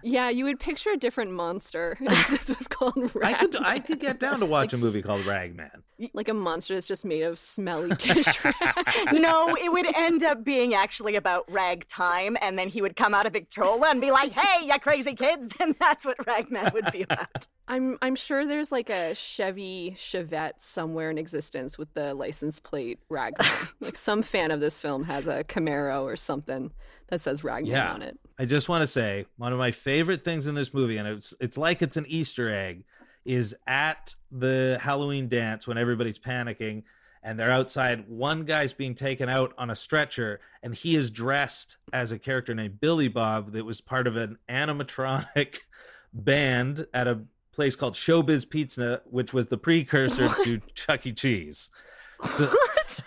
Yeah, you would picture a different monster if this was called Ragman. I could, I could get down to watch like, a movie called Ragman. Like a monster that's just made of smelly dish rags. No, it would end up being actually about ragtime, and then he would come out of Victrola and be like, hey, you crazy kids, and that's what Ragman would be about. I'm I'm sure there's like a Chevy Chevette somewhere in existence with the license plate Ragman. Like some fan of this film has a Camaro or something that says Ragman yeah. on it. I just want to say one of my favorite things in this movie, and it's it's like it's an Easter egg, is at the Halloween dance when everybody's panicking and they're outside, one guy's being taken out on a stretcher and he is dressed as a character named Billy Bob that was part of an animatronic band at a place called Showbiz Pizza, which was the precursor what? to Chuck E. Cheese. So- what?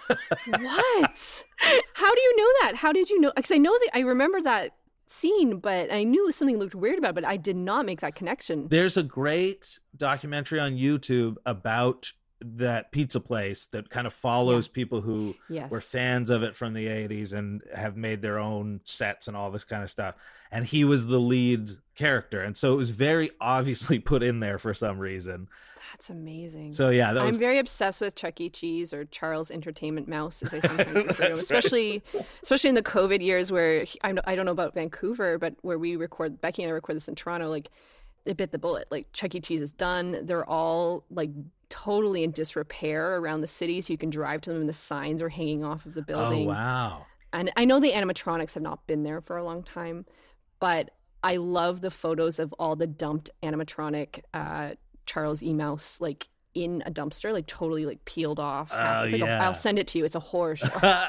What? How do you know that? How did you know? Because I know that I remember that scene, but I knew something looked weird about it, but I did not make that connection. There's a great documentary on YouTube about that pizza place that kind of follows yeah. people who yes. were fans of it from the eighties and have made their own sets and all this kind of stuff. And he was the lead character. And so it was very obviously put in there for some reason. That's amazing. So yeah, that was... I'm very obsessed with Chuck E. Cheese or Charles Entertainment Mouse, as I sometimes refer to, especially right. especially in the COVID years where he, I don't know about Vancouver, but where we record, Becky and I record this in Toronto, like it bit the bullet. Like Chuck E. Cheese is done. They're all like totally in disrepair around the city, so you can drive to them and the signs are hanging off of the building. Oh wow! And I know the animatronics have not been there for a long time, but I love the photos of all the dumped animatronic uh, Charles E. Mouse like in a dumpster, like totally like peeled off. Oh, it's like yeah. a, I'll send it to you. It's a horror show.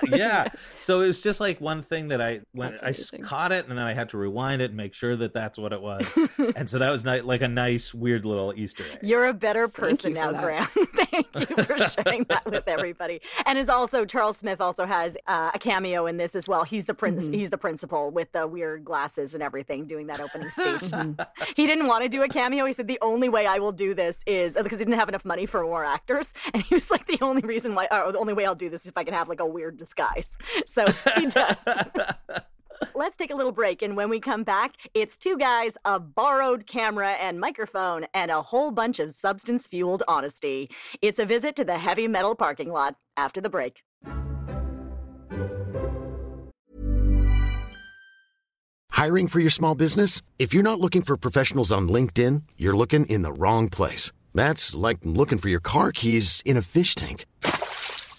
yeah. So it was just like one thing that I when I caught it, and then I had to rewind it and make sure that that's what it was. And so that was not, like a nice, weird little Easter egg. You're a better person now, Graham. Thank you for sharing that with everybody. And it's also Charles Smith also has uh, a cameo in this as well. He's the prince. Mm-hmm. He's the principal with the weird glasses and everything, doing that opening speech. He didn't want to do a cameo. He said the only way I will do this is because he didn't have enough money money for more actors, and he was like, the only reason why or the only way I'll do this is if I can have like a weird disguise. So he does. Let's take a little break, and when we come back, it's two guys, a borrowed camera and microphone, and a whole bunch of substance-fueled honesty. It's a visit to the heavy metal parking lot after the break. Hiring for your small business? If you're not looking for professionals on LinkedIn, you're looking in the wrong place. That's like looking for your car keys in a fish tank.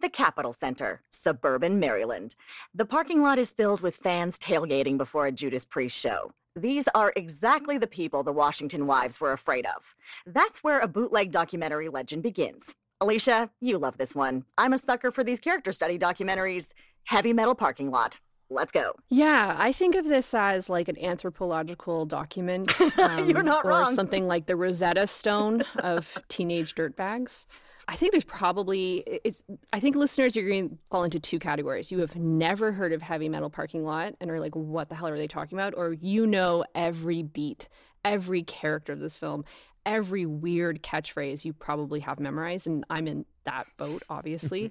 the Capitol Center, suburban Maryland. The parking lot is filled with fans tailgating before a Judas Priest show. These are exactly the people the Washington Wives were afraid of. That's where a bootleg documentary legend begins. Alicia, you love this one. I'm a sucker for these character study documentaries. Heavy Metal Parking Lot. Let's go. Yeah, I think of this as like an anthropological document. Um, You're not or wrong. Or something like the Rosetta Stone of teenage dirtbags. I think there's probably, it's. I think listeners are going to fall into two categories. You have never heard of Heavy Metal Parking Lot and are like, what the hell are they talking about? Or you know every beat, every character of this film, every weird catchphrase you probably have memorized, and I'm in that boat, obviously.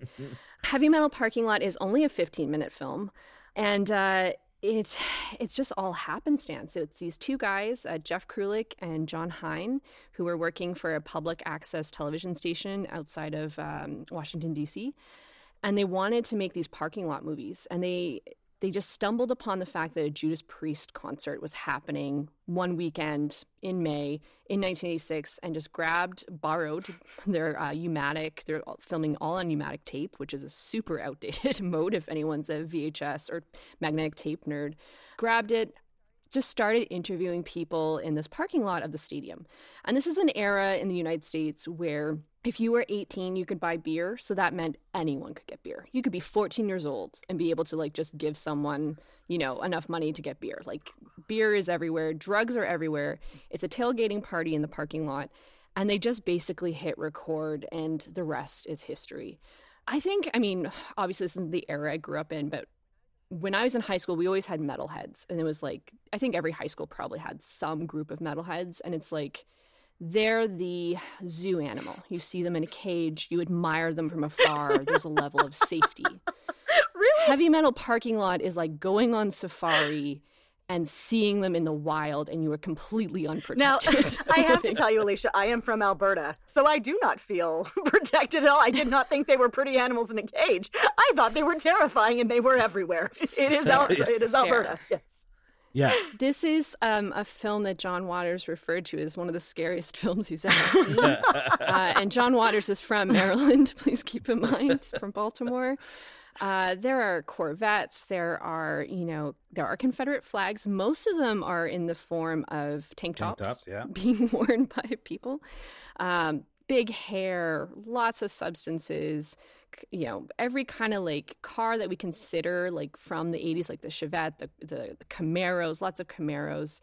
Heavy Metal Parking Lot is only a fifteen-minute film. And uh, it's it's just all happenstance. So it's these two guys, uh, Jeff Krulik and John Hine, who were working for a public access television station outside of um, Washington, D C. And they wanted to make these parking lot movies. And they they just stumbled upon the fact that a Judas Priest concert was happening one weekend in May in nineteen eighty-six, and just grabbed, borrowed their uh, U-matic. They're filming all on U-matic tape, which is a super outdated mode if anyone's a V H S or magnetic tape nerd. Grabbed it, just started interviewing people in this parking lot of the stadium. And this is an era in the United States where if you were eighteen, you could buy beer. So that meant anyone could get beer. You could be fourteen years old and be able to like just give someone, you know, enough money to get beer. Like beer is everywhere. Drugs are everywhere. It's a tailgating party in the parking lot. And they just basically hit record, and the rest is history. I think, I mean, obviously this isn't the era I grew up in, but when I was in high school, we always had metalheads. And it was like, I think every high school probably had some group of metalheads. And it's like, they're the zoo animal. You see them in a cage. You admire them from afar. There's a level of safety. Really? Heavy Metal Parking Lot is like going on safari and seeing them in the wild, and you were completely unprotected. Now, I have to tell you, Alicia, I am from Alberta, so I do not feel protected at all. I did not think they were pretty animals in a cage. I thought they were terrifying, and they were everywhere. It is, Al- it is Alberta, yes. Yeah. This is um, a film that John Waters referred to as one of the scariest films he's ever seen. uh, and John Waters is from Maryland, please keep in mind, from Baltimore. Uh, there are Corvettes, there are, you know, there are Confederate flags. Most of them are in the form of tank tops, tank tops yeah. being worn by people. Um, big hair, lots of substances, you know, every kind of like car that we consider like from the eighties, like the Chevette, the, the the Camaros, lots of Camaros.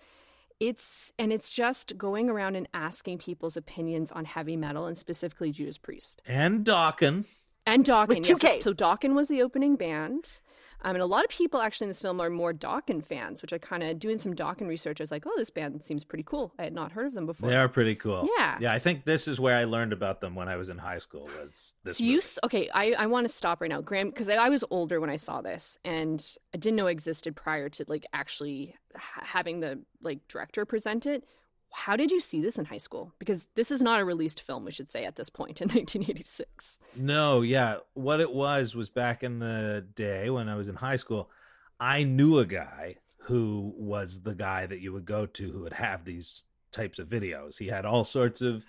It's and it's just going around and asking people's opinions on heavy metal, and specifically Judas Priest and Dokken and Dokken. Yes. So Dokken was the opening band. Um, and a lot of people actually in this film are more Dokken fans, which I kind of, doing some Dokken research, I was like, oh, this band seems pretty cool. I had not heard of them before. They are pretty cool. Yeah. Yeah, I think this is where I learned about them when I was in high school. Was this so you, okay, I, I want to stop right now, Graham, because I, I was older when I saw this, and I didn't know it existed prior to, like, actually ha- having the, like, director present it. How did you see this in high school? Because this is not a released film, we should say, at this point in nineteen eighty-six. No, yeah. What it was was back in the day when I was in high school, I knew a guy who was the guy that you would go to who would have these types of videos. He had all sorts of,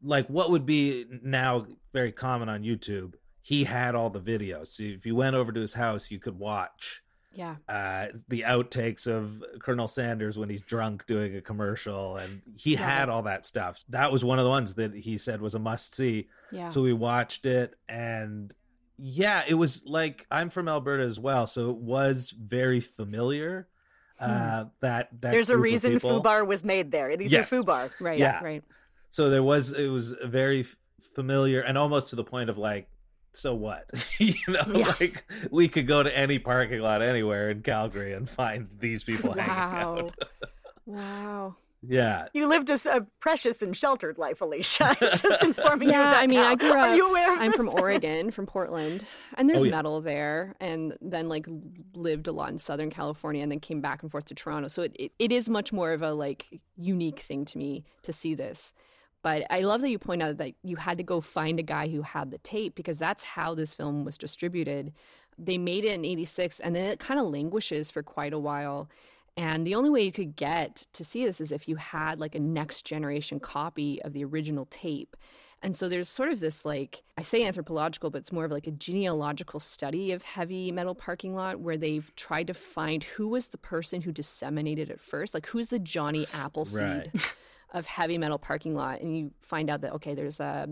like what would be now very common on YouTube. He had all the videos. So if you went over to his house, you could watch Yeah, uh, the outtakes of Colonel Sanders when he's drunk doing a commercial, and he yeah. had all that stuff. That was one of the ones that he said was a must see. Yeah. So we watched it, and yeah, it was like, I'm from Alberta as well, so it was very familiar. Hmm. Uh, that, that there's a reason FUBAR was made there. These yes. are FUBAR, right? Yeah, right. So there was it was very familiar, and almost to the point of like, so what? you know, yeah. like we could go to any parking lot anywhere in Calgary and find these people wow. hanging out. wow. Yeah. You lived a, a precious and sheltered life, Alicia. Just informing yeah, you. Yeah, I mean, now. I grew up. Are you aware of I'm this? from Oregon, from Portland, and there's oh, yeah. metal there. And then, like, lived a lot in Southern California, and then came back and forth to Toronto. So it, it, it is much more of a like unique thing to me to see this. But I love that you point out that you had to go find a guy who had the tape, because that's how this film was distributed. They made it in eighty-six, and then it kind of languishes for quite a while. And the only way you could get to see this is if you had like a next generation copy of the original tape. And so there's sort of this like, I say anthropological, but it's more of like a genealogical study of heavy metal parking lot, where they've tried to find who was the person who disseminated it first. Like, who's the Johnny Appleseed? Right. of heavy metal parking lot. And you find out that, okay, there's a,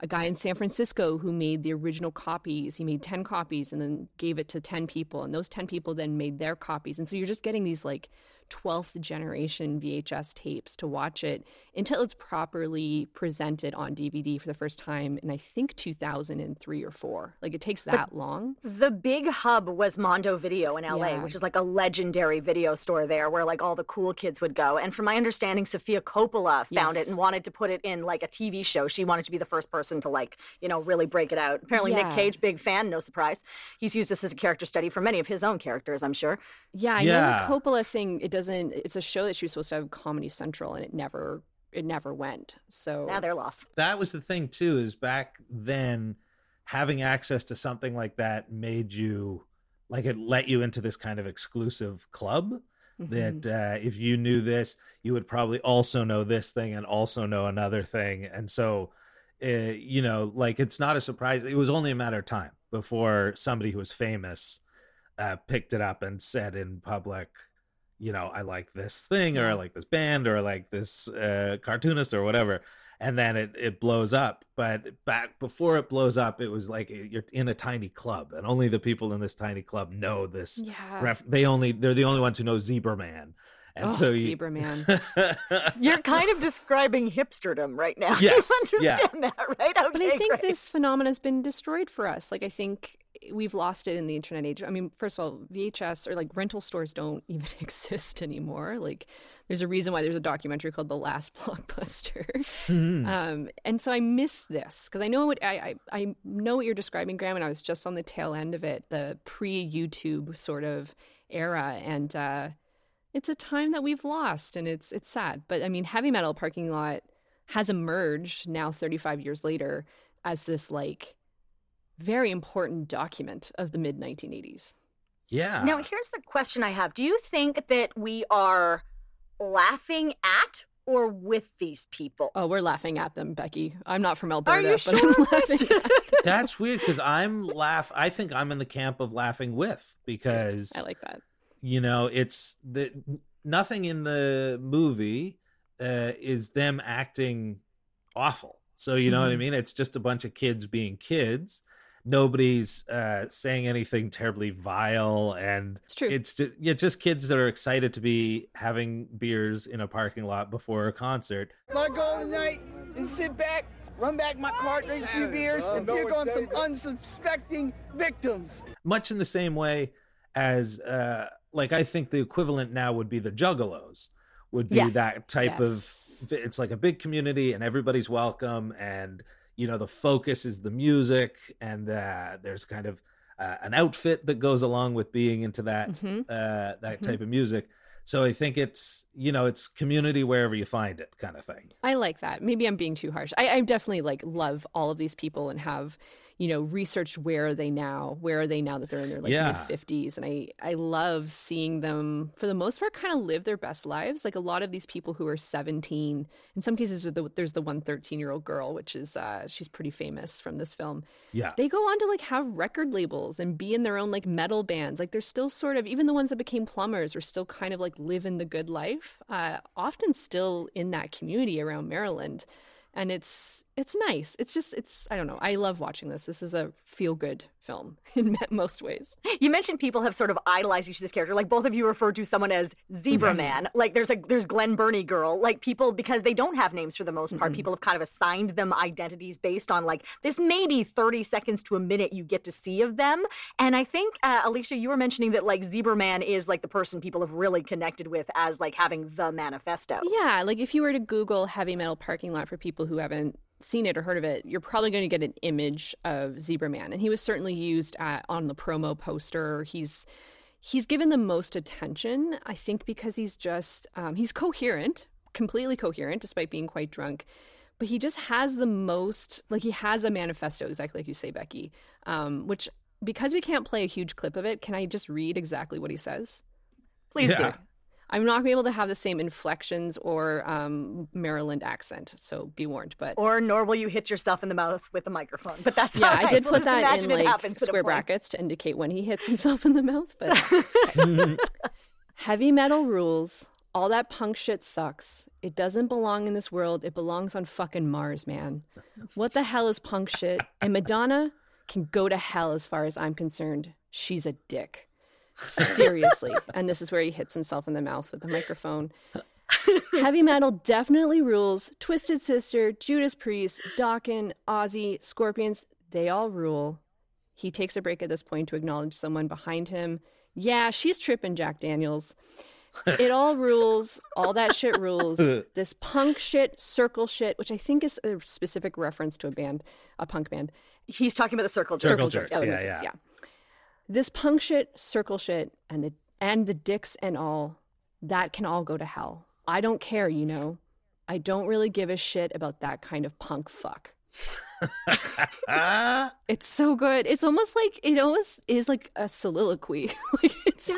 a guy in San Francisco who made the original copies. He made ten copies and then gave it to ten people. And those ten people then made their copies. And so you're just getting these like twelfth generation V H S tapes to watch it until it's properly presented on D V D for the first time in, I think, two thousand three or four. Like, it takes that but long. The big hub was Mondo Video in L A, yeah. which is like a legendary video store there where like all the cool kids would go. And from my understanding, Sofia Coppola found yes. it and wanted to put it in like a T V show. She wanted to be the first person to like, you know, really break it out. Apparently yeah. Nick Cage, big fan, no surprise. He's used this as a character study for many of his own characters, I'm sure. Yeah, I yeah. know the Coppola thing, it does Doesn't, it's a show that she was supposed to have Comedy Central, and it never it never went. So now they're lost. That was the thing too, is back then having access to something like that made you like, it let you into this kind of exclusive club mm-hmm. that uh, if you knew this, you would probably also know this thing and also know another thing. And so uh, you know, like, it's not a surprise. It was only a matter of time before somebody who was famous uh, picked it up and said in public, you know, I like this thing, or I like this band, or I like this uh, cartoonist, or whatever. And then it, it blows up. But back before it blows up, it was like you're in a tiny club, and only the people in this tiny club know this. Yeah. Ref- they only they're the only ones who know Zebra Man. And oh, so you- Zebra Man. You're kind of describing hipsterdom right now. Yes. You understand yeah. that, right? Okay, but I think great. This phenomenon has been destroyed for us. Like, I think we've lost it in the internet age. I mean, first of all, V H S or like rental stores don't even exist anymore. Like, there's a reason why there's a documentary called The Last Blockbuster. Mm. Um, and so I miss this, because I know what I, I, I know what you're describing, Graham, and I was just on the tail end of it, the pre-YouTube sort of era. And uh, it's a time that we've lost, and it's it's sad. But I mean, heavy metal parking lot has emerged now thirty-five years later as this like very important document of the mid nineteen eighties. Yeah. Now, here's the question I have. Do you think that we are laughing at or with these people? Oh, we're laughing at them, Becky. I'm not from Alberta, are you sure? But I'm laughing at them. That's weird because I'm laugh. I think I'm in the camp of laughing with, because I like that. You know, it's the nothing in the movie uh, is them acting awful. So you know mm-hmm. what I mean? It's just a bunch of kids being kids. Nobody's uh, saying anything terribly vile, and it's, true. it's just, yeah, just kids that are excited to be having beers in a parking lot before a concert. My goal tonight is sit back, run back my car, drink a few beers, and pick on some unsuspecting victims. Much in the same way as, uh, like, I think the equivalent now would be the Juggalos, would be yes. that type yes. of, it's like a big community and everybody's welcome, and you know, the focus is the music, and uh, there's kind of uh, an outfit that goes along with being into that mm-hmm. uh, that mm-hmm. type of music. So I think it's, you know, it's community wherever you find it kind of thing. I like that. Maybe I'm being too harsh. I, I definitely like love all of these people and have, you know, researched where are they now? Where are they now that they're in their like yeah. mid fifties? And I, I love seeing them, for the most part, kind of live their best lives. Like a lot of these people who are seventeen, in some cases there's the one thirteen-year-old girl, which is, uh, she's pretty famous from this film. Yeah. They go on to like have record labels and be in their own like metal bands. Like they're still sort of, even the ones that became plumbers are still kind of like living the good life, uh, often still in that community around Maryland. And it's it's nice. It's just, it's, I don't know. I love watching this. This is a feel-good film in most ways. You mentioned people have sort of idolized each of this character. Like, both of you referred to someone as Zebra mm-hmm. Man. Like, there's a, there's Glen Burnie Girl. Like, people, because they don't have names for the most part, mm-hmm. people have kind of assigned them identities based on, like, this maybe thirty seconds to a minute you get to see of them. And I think, uh, Alicia, you were mentioning that, like, Zebra Man is, like, the person people have really connected with as, like, having the manifesto. Yeah, like, if you were to Google heavy metal parking lot for people who haven't seen it or heard of it, you're probably going to get an image of Zebra Man. And he was certainly used at, on the promo poster. He's he's given the most attention, I think, because he's just, um, he's coherent, completely coherent, despite being quite drunk. But he just has the most, like he has a manifesto, exactly like you say, Becky, um, which, because we can't play a huge clip of it, can I just read exactly what he says? Please yeah. do. I'm not going to be able to have the same inflections or um, Maryland accent, so be warned. But or nor will you hit yourself in the mouth with a microphone. But that's yeah, all right. I did we'll put that in like square brackets to indicate when he hits himself in the mouth. But heavy metal rules. All that punk shit sucks. It doesn't belong in this world. It belongs on fucking Mars, man. What the hell is punk shit? And Madonna can go to hell as far as I'm concerned. She's a dick. Seriously. And this is where he hits himself in the mouth with the microphone. Heavy metal definitely rules. Twisted Sister, Judas Priest, Dokken, Ozzy, Scorpions, they all rule. He takes a break at this point to acknowledge someone behind him. Yeah, she's tripping Jack Daniels. It all rules. All that shit rules. This punk shit, circle shit, which I think is a specific reference to a band, a punk band. He's talking about the circle jerks. Circle jerks. jerks. Oh, yeah, yeah. Sense, yeah. This punk shit, circle shit, and the and the dicks and all, that can all go to hell. I don't care, you know. I don't really give a shit about that kind of punk fuck. It's so good. It's almost like, it almost is like a soliloquy. Like it's,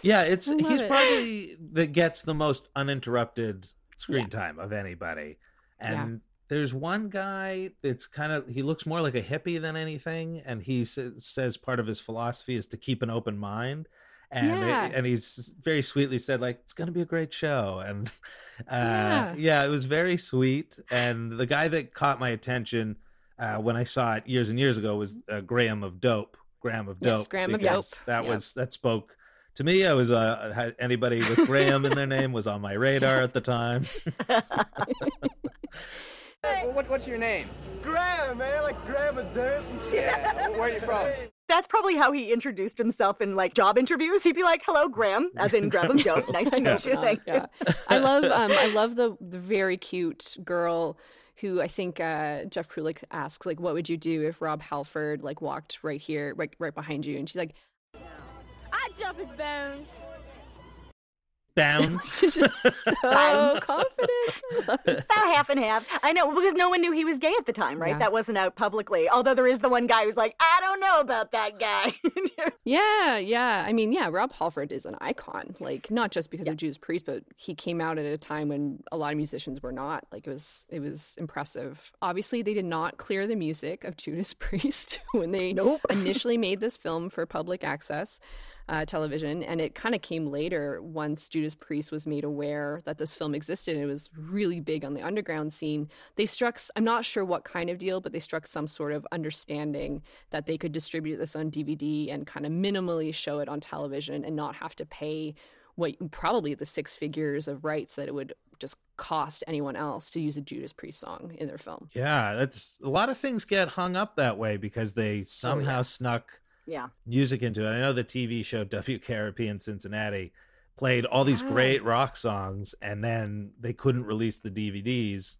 yeah, it's he's it. probably that gets the most uninterrupted screen yeah. time of anybody. And yeah. There's one guy that's kind of, he looks more like a hippie than anything. And he sa- says part of his philosophy is to keep an open mind. And yeah. it, and he's very sweetly said, like, it's going to be a great show. And uh, yeah. yeah, it was very sweet. And the guy that caught my attention uh, when I saw it years and years ago was uh, Graham of Dope. Graham of Dope. Yes, Graham of Dope. That, yep. was, that spoke to me. I was uh, anybody with Graham in their name was on my radar at the time. Hey. What, what's your name? Graham, man. Like Graham of Dope. Yeah. Where are you from? That's probably how he introduced himself in like job interviews. He'd be like, "Hello, Graham," as in Graham of Dope. Nice to meet you. Thank you. Yeah. I love, um, I love the, the very cute girl who I think uh, Jeff Prulick asks, like, "What would you do if Rob Halford like walked right here, right, right behind you?" And she's like, "I'd jump his bones." bounds. She's just so confident. About half and half. I know, because no one knew he was gay at the time, right? Yeah. That wasn't out publicly. Although there is the one guy who's like, I don't know about that guy. yeah, yeah. I mean, yeah, Rob Halford is an icon. Like, not just because yeah. of Judas Priest, but he came out at a time when a lot of musicians were not. Like, it was it was impressive. Obviously, they did not clear the music of Judas Priest when they nope. initially made this film for public access uh, television. And it kind of came later once Judas Priest was made aware that this film existed. It was really big on the underground scene. They struck, I'm not sure what kind of deal, but they struck some sort of understanding that they could distribute this on D V D and kind of minimally show it on television and not have to pay what probably the six figures of rights that it would just cost anyone else to use a Judas Priest song in their film. Yeah, that's a lot of things get hung up that way because they somehow oh, yeah. snuck yeah. music into it. I know the T V show W K R P in Cincinnati played all these yeah. great rock songs, and then they couldn't release the D V Ds.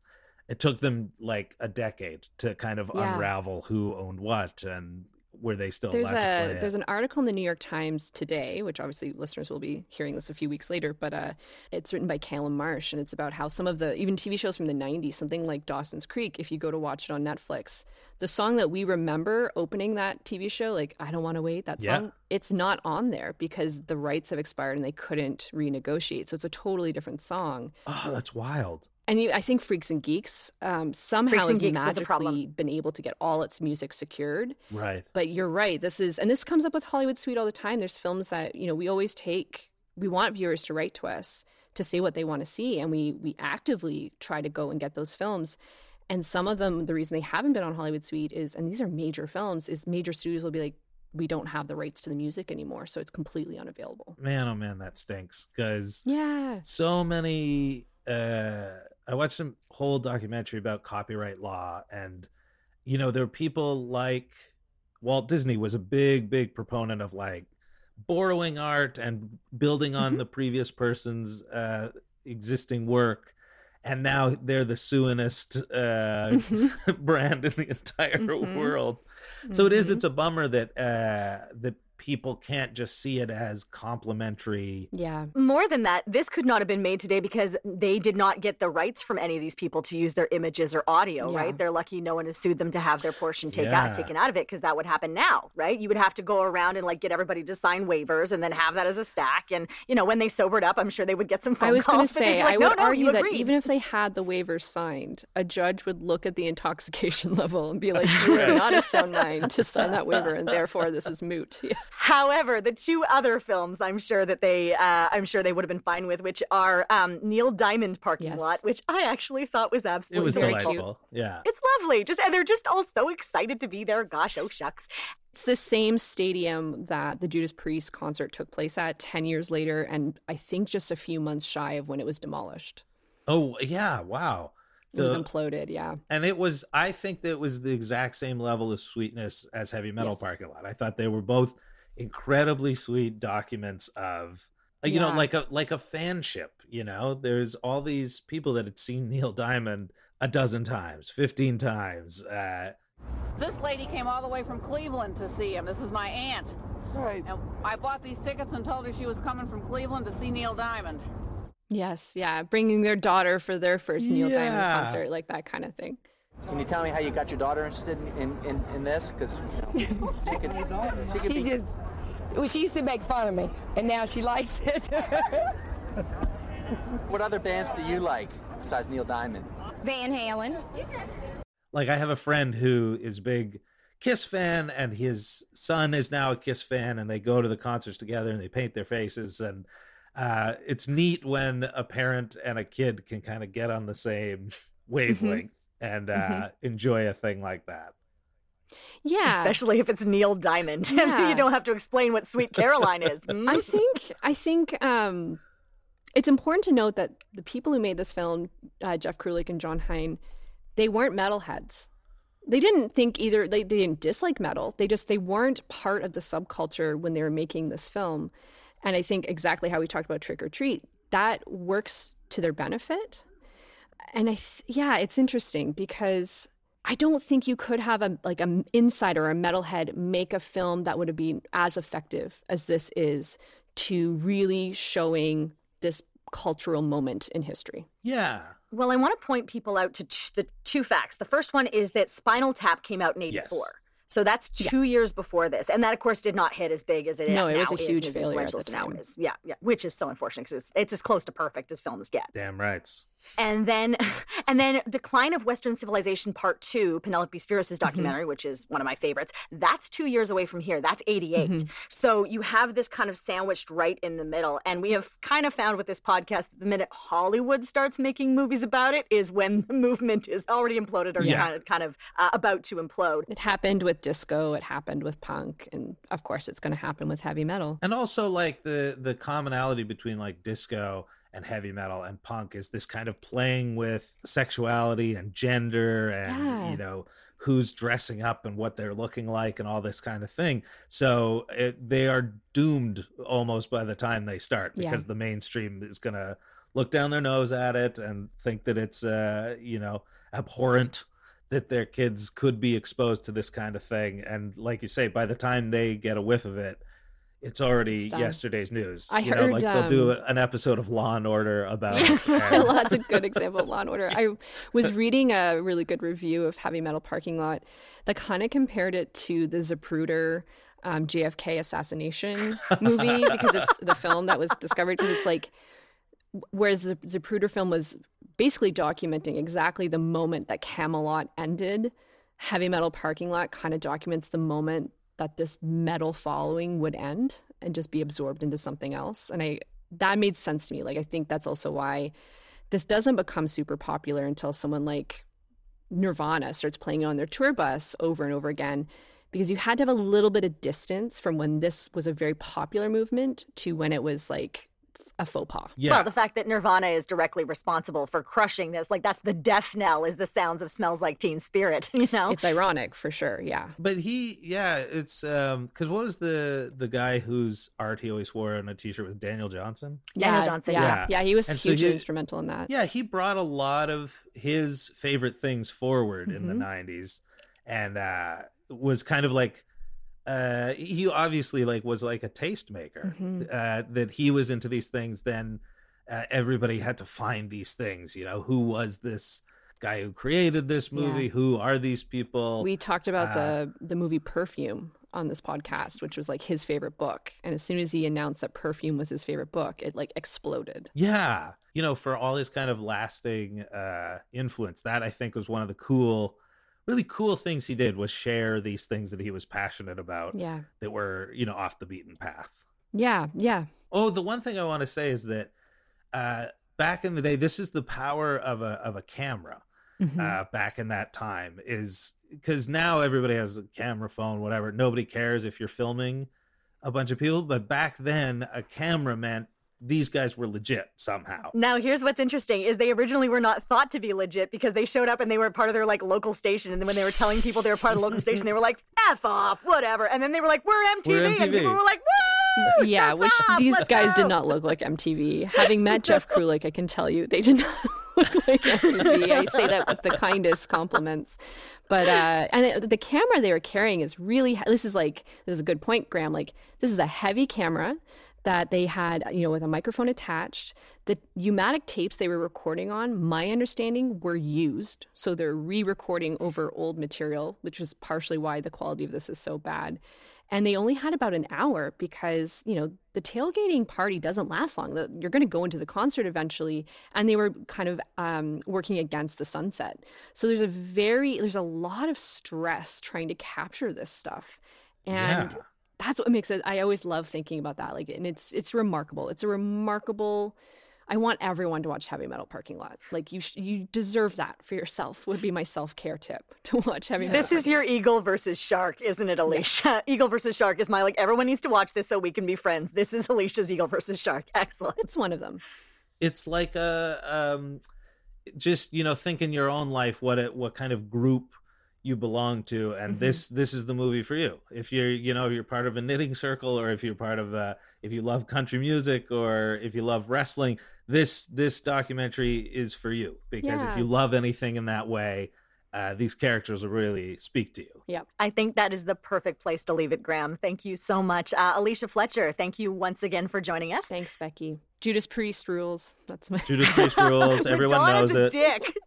It took them like a decade to kind of yeah. unravel who owned what and were they still there's allowed a to play there's it. An article in the New York Times today, which obviously listeners will be hearing this a few weeks later, but uh it's written by Callum Marsh, and it's about how some of the even T V shows from the nineties, something like Dawson's Creek, if you go to watch it on Netflix, the song that we remember opening that T V show, like I Don't Want to Wait, that yeah. song, it's not on there because the rights have expired and they couldn't renegotiate. So it's a totally different song. Oh, that's wild. And I think Freaks and Geeks um, somehow has magically been able to get all its music secured. Right. But you're right. This is, and this comes up with Hollywood Suite all the time. There's films that, you know, we always take, we want viewers to write to us to say what they want to see. And we we actively try to go and get those films. And some of them, the reason they haven't been on Hollywood Suite is, and these are major films, is major studios will be like, we don't have the rights to the music anymore, so it's completely unavailable. Man, oh man, that stinks. Because yeah. so many... Uh, I watched some whole documentary about copyright law, and, you know, there were people like Walt Disney was a big, big proponent of like borrowing art and building on mm-hmm. the previous person's uh, existing work. And now they're the suinest uh, mm-hmm. brand in the entire mm-hmm. world. So mm-hmm. it is, it's a bummer that, uh, that, people can't just see it as complimentary. Yeah. More than that, this could not have been made today because they did not get the rights from any of these people to use their images or audio, yeah. right? They're lucky no one has sued them to have their portion take yeah. out, taken out of it, because that would happen now, right? You would have to go around and like get everybody to sign waivers and then have that as a stack. And, you know, when they sobered up, I'm sure they would get some phone calls. I was going to say, like, I would no, no, argue that even if they had the waivers signed, a judge would look at the intoxication level and be like, you are not a sound mind to sign that waiver, and therefore this is moot. Yeah. However, the two other films I'm sure that they, uh, I'm sure they would have been fine with, which are um, Neil Diamond Parking yes. Lot, which I actually thought was absolutely it was very delightful. Cute. Yeah, it's lovely. Just and they're just all so excited to be there. Gosh, oh shucks. It's the same stadium that the Judas Priest concert took place at ten years later, and I think just a few months shy of when it was demolished. Oh yeah! Wow. So, it was imploded, yeah. And it was, I think that it was the exact same level of sweetness as Heavy Metal yes. Parking Lot. I thought they were both incredibly sweet documents of, you yeah. know, like a like a fanship, you know? There's all these people that had seen Neil Diamond a dozen times, fifteen times. Uh, this lady came all the way from Cleveland to see him. This is my aunt. Right. And I bought these tickets and told her she was coming from Cleveland to see Neil Diamond. Yes, yeah, bringing their daughter for their first Neil yeah. Diamond concert, like that kind of thing. Can you tell me how you got your daughter interested in, in, in this? Because you know, she could, she, could she be... just, well, she used to make fun of me, and now she likes it. What other bands do you like besides Neil Diamond? Van Halen. Like I have a friend who is big Kiss fan, and his son is now a Kiss fan, and they go to the concerts together, and they paint their faces, and. Uh, it's neat when a parent and a kid can kind of get on the same wavelength mm-hmm. and uh, mm-hmm. enjoy a thing like that. Yeah. Especially if it's Neil Diamond. Yeah. And you don't have to explain what Sweet Caroline is. I think, I think um, it's important to note that the people who made this film, uh, Jeff Krulik and John Hine, they weren't metalheads. They didn't think either, they, they didn't dislike metal. They just, they weren't part of the subculture when they were making this film. And I think exactly how we talked about Trick or Treat, that works to their benefit. And I, th- yeah, it's interesting because I don't think you could have a like an insider or a metalhead make a film that would have been as effective as this is to really showing this cultural moment in history. Yeah. Well, I want to point people out to t- the two facts. The first one is that Spinal Tap came out in eighty-four. Yes. So that's two yeah. years before this. And that, of course, did not hit as big as it is now. No, it was a huge is, failure at the time. Now is. Yeah, yeah, which is so unfortunate because it's, it's as close to perfect as films get. Damn right. And then and then Decline of Western Civilization Part two, Penelope Spheris' documentary, mm-hmm. which is one of my favorites, that's two years away from here. That's eighty-eight. Mm-hmm. So you have this kind of sandwiched right in the middle. And we have kind of found with this podcast that the minute Hollywood starts making movies about it is when the movement is already imploded or yeah. kind of, kind of uh, about to implode. It happened with disco, it happened with punk, and of course it's going to happen with heavy metal. And also like the the commonality between like disco and heavy metal and punk is this kind of playing with sexuality and gender and yeah. you know, who's dressing up and what they're looking like and all this kind of thing. So it, they are doomed almost by the time they start because yeah. the mainstream is going to look down their nose at it and think that it's uh, you know, abhorrent that their kids could be exposed to this kind of thing. And like you say, by the time they get a whiff of it, it's already yesterday's news. I you heard know, like um, they'll do an episode of Law and Order about yeah, lots of good example of Law and Order. I was reading a really good review of Heavy Metal Parking Lot that kind of compared it to the Zapruder um, J F K assassination movie because it's the film that was discovered, because it's like, whereas the Zapruder film was basically documenting exactly the moment that Camelot ended, Heavy Metal Parking Lot kind of documents the moment that this metal following would end and just be absorbed into something else. And I that made sense to me. Like, I think that's also why this doesn't become super popular until someone like Nirvana starts playing it on their tour bus over and over again, because you had to have a little bit of distance from when this was a very popular movement to when it was like a faux pas. Yeah. Well, the fact that Nirvana is directly responsible for crushing this, like that's the death knell, is the sounds of Smells Like Teen Spirit, you know? It's ironic for sure, yeah. But he, yeah, it's, um, because what was the the guy whose art he always wore on a t-shirt was Daniel Johnson? Yeah, Daniel Johnson, yeah. Yeah, yeah he was and hugely so he, instrumental in that. Yeah, he brought a lot of his favorite things forward mm-hmm. in the nineties and uh, was kind of like, Uh, he obviously like was like a tastemaker, mm-hmm. uh, that he was into these things. Then uh, everybody had to find these things, you know, who was this guy who created this movie? Yeah. Who are these people? We talked about uh, the, the movie Perfume on this podcast, which was like his favorite book. And as soon as he announced that Perfume was his favorite book, it like exploded. Yeah. You know, for all his kind of lasting uh, influence, that I think was one of the cool really cool things he did was share these things that he was passionate about yeah. that were, you know, off the beaten path. Yeah, yeah. Oh, the one thing I want to say is that uh, back in the day, this is the power of a of a camera mm-hmm. uh, back in that time, is because now everybody has a camera phone, whatever. Nobody cares if you're filming a bunch of people. But back then, a camera meant these guys were legit somehow. Now, here's what's interesting is they originally were not thought to be legit because they showed up and they were part of their like local station. And then when they were telling people they were part of the local station, they were like, F off, whatever. And then they were like, we're M T V. We're M T V. And people were like, woo! Yeah, which up, these guys go. Did not look like M T V. Having met Jeff Krulik, I can tell you they did not look like M T V. I say that with the kindest compliments. But uh, and it, the camera they were carrying is really, this is like, this is a good point, Graham. Like, this is a heavy camera that they had, you know, with a microphone attached. The pneumatic tapes they were recording on, my understanding, were used. So they're re-recording over old material, which is partially why the quality of this is so bad. And they only had about an hour because, you know, the tailgating party doesn't last long. You're going to go into the concert eventually. And they were kind of um, working against the sunset. So there's a very, there's a lot of stress trying to capture this stuff. And yeah. That's what makes it. I always love thinking about that. Like, and it's it's remarkable. It's a remarkable. I want everyone to watch Heavy Metal Parking Lot. Like, you sh- you deserve that for yourself. Would be my self care tip to watch Heavy Metal. This Parking is your Lot. Eagle versus Shark, isn't it, Alicia? Yeah. Eagle versus Shark is my like. Everyone needs to watch this so we can be friends. This is Alicia's Eagle versus Shark. Excellent. It's one of them. It's like a um, just you know, think in your own life what it, what kind of group you belong to, and mm-hmm. this this is the movie for you. If you're you know you're part of a knitting circle, or if you're part of uh if you love country music, or if you love wrestling, this this documentary is for you, because yeah. if you love anything in that way, uh these characters will really speak to you. Yep. I think that is the perfect place to leave it, Graham. Thank you so much. uh Alicia Fletcher, thank you once again for joining us. Thanks, Becky. Judas Priest rules. That's my Judas Priest rules. Everyone Madonna's knows a it. Dick.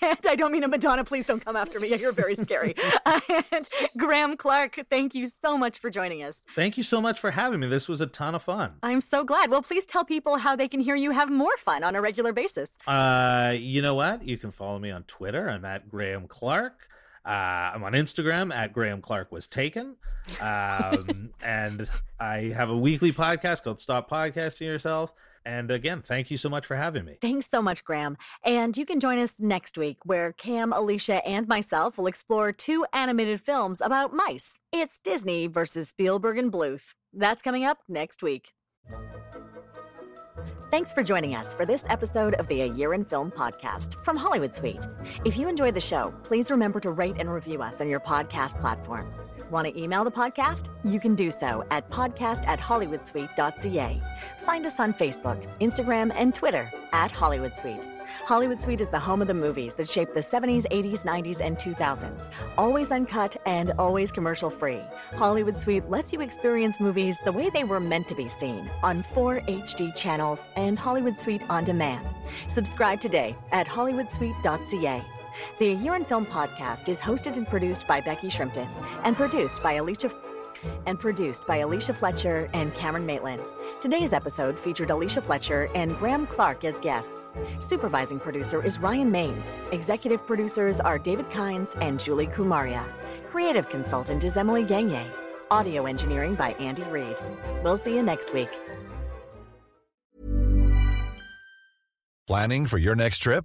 And I don't mean a Madonna. Please don't come after me. You're very scary. uh, and Graham Clark, thank you so much for joining us. Thank you so much for having me. This was a ton of fun. I'm so glad. Well, please tell people how they can hear you have more fun on a regular basis. Uh, you know what? You can follow me on Twitter. I'm at Graham Clark. Uh, I'm on Instagram at Graham Clark Was Taken. Um, and I have a weekly podcast called Stop Podcasting Yourself. And again, thank you so much for having me. Thanks so much, Graham. And you can join us next week where Cam, Alicia, and myself will explore two animated films about mice. It's Disney versus Spielberg and Bluth. That's coming up next week. Thanks for joining us for this episode of the A Year in Film podcast from Hollywood Suite. If you enjoyed the show, please remember to rate and review us on your podcast platform. Want to email the podcast? You can do so at podcast at hollywoodsuite.ca. Find us on Facebook, Instagram, and Twitter at Hollywood Suite. Hollywood Suite is the home of the movies that shaped the seventies, eighties, nineties, and two thousands. Always uncut and always commercial-free. Hollywood Suite lets you experience movies the way they were meant to be seen on four H D channels and Hollywood Suite On Demand. Subscribe today at hollywood suite dot c a. The A Year in Film podcast is hosted and produced by Becky Shrimpton and produced by Alicia and produced by Alicia Fletcher and Cameron Maitland. Today's episode featured Alicia Fletcher and Graham Clark as guests. Supervising producer is Ryan Maines. Executive producers are David Kynes and Julie Kumaria. Creative consultant is Emily Gagne. Audio engineering by Andy Reid. We'll see you next week. Planning for your next trip?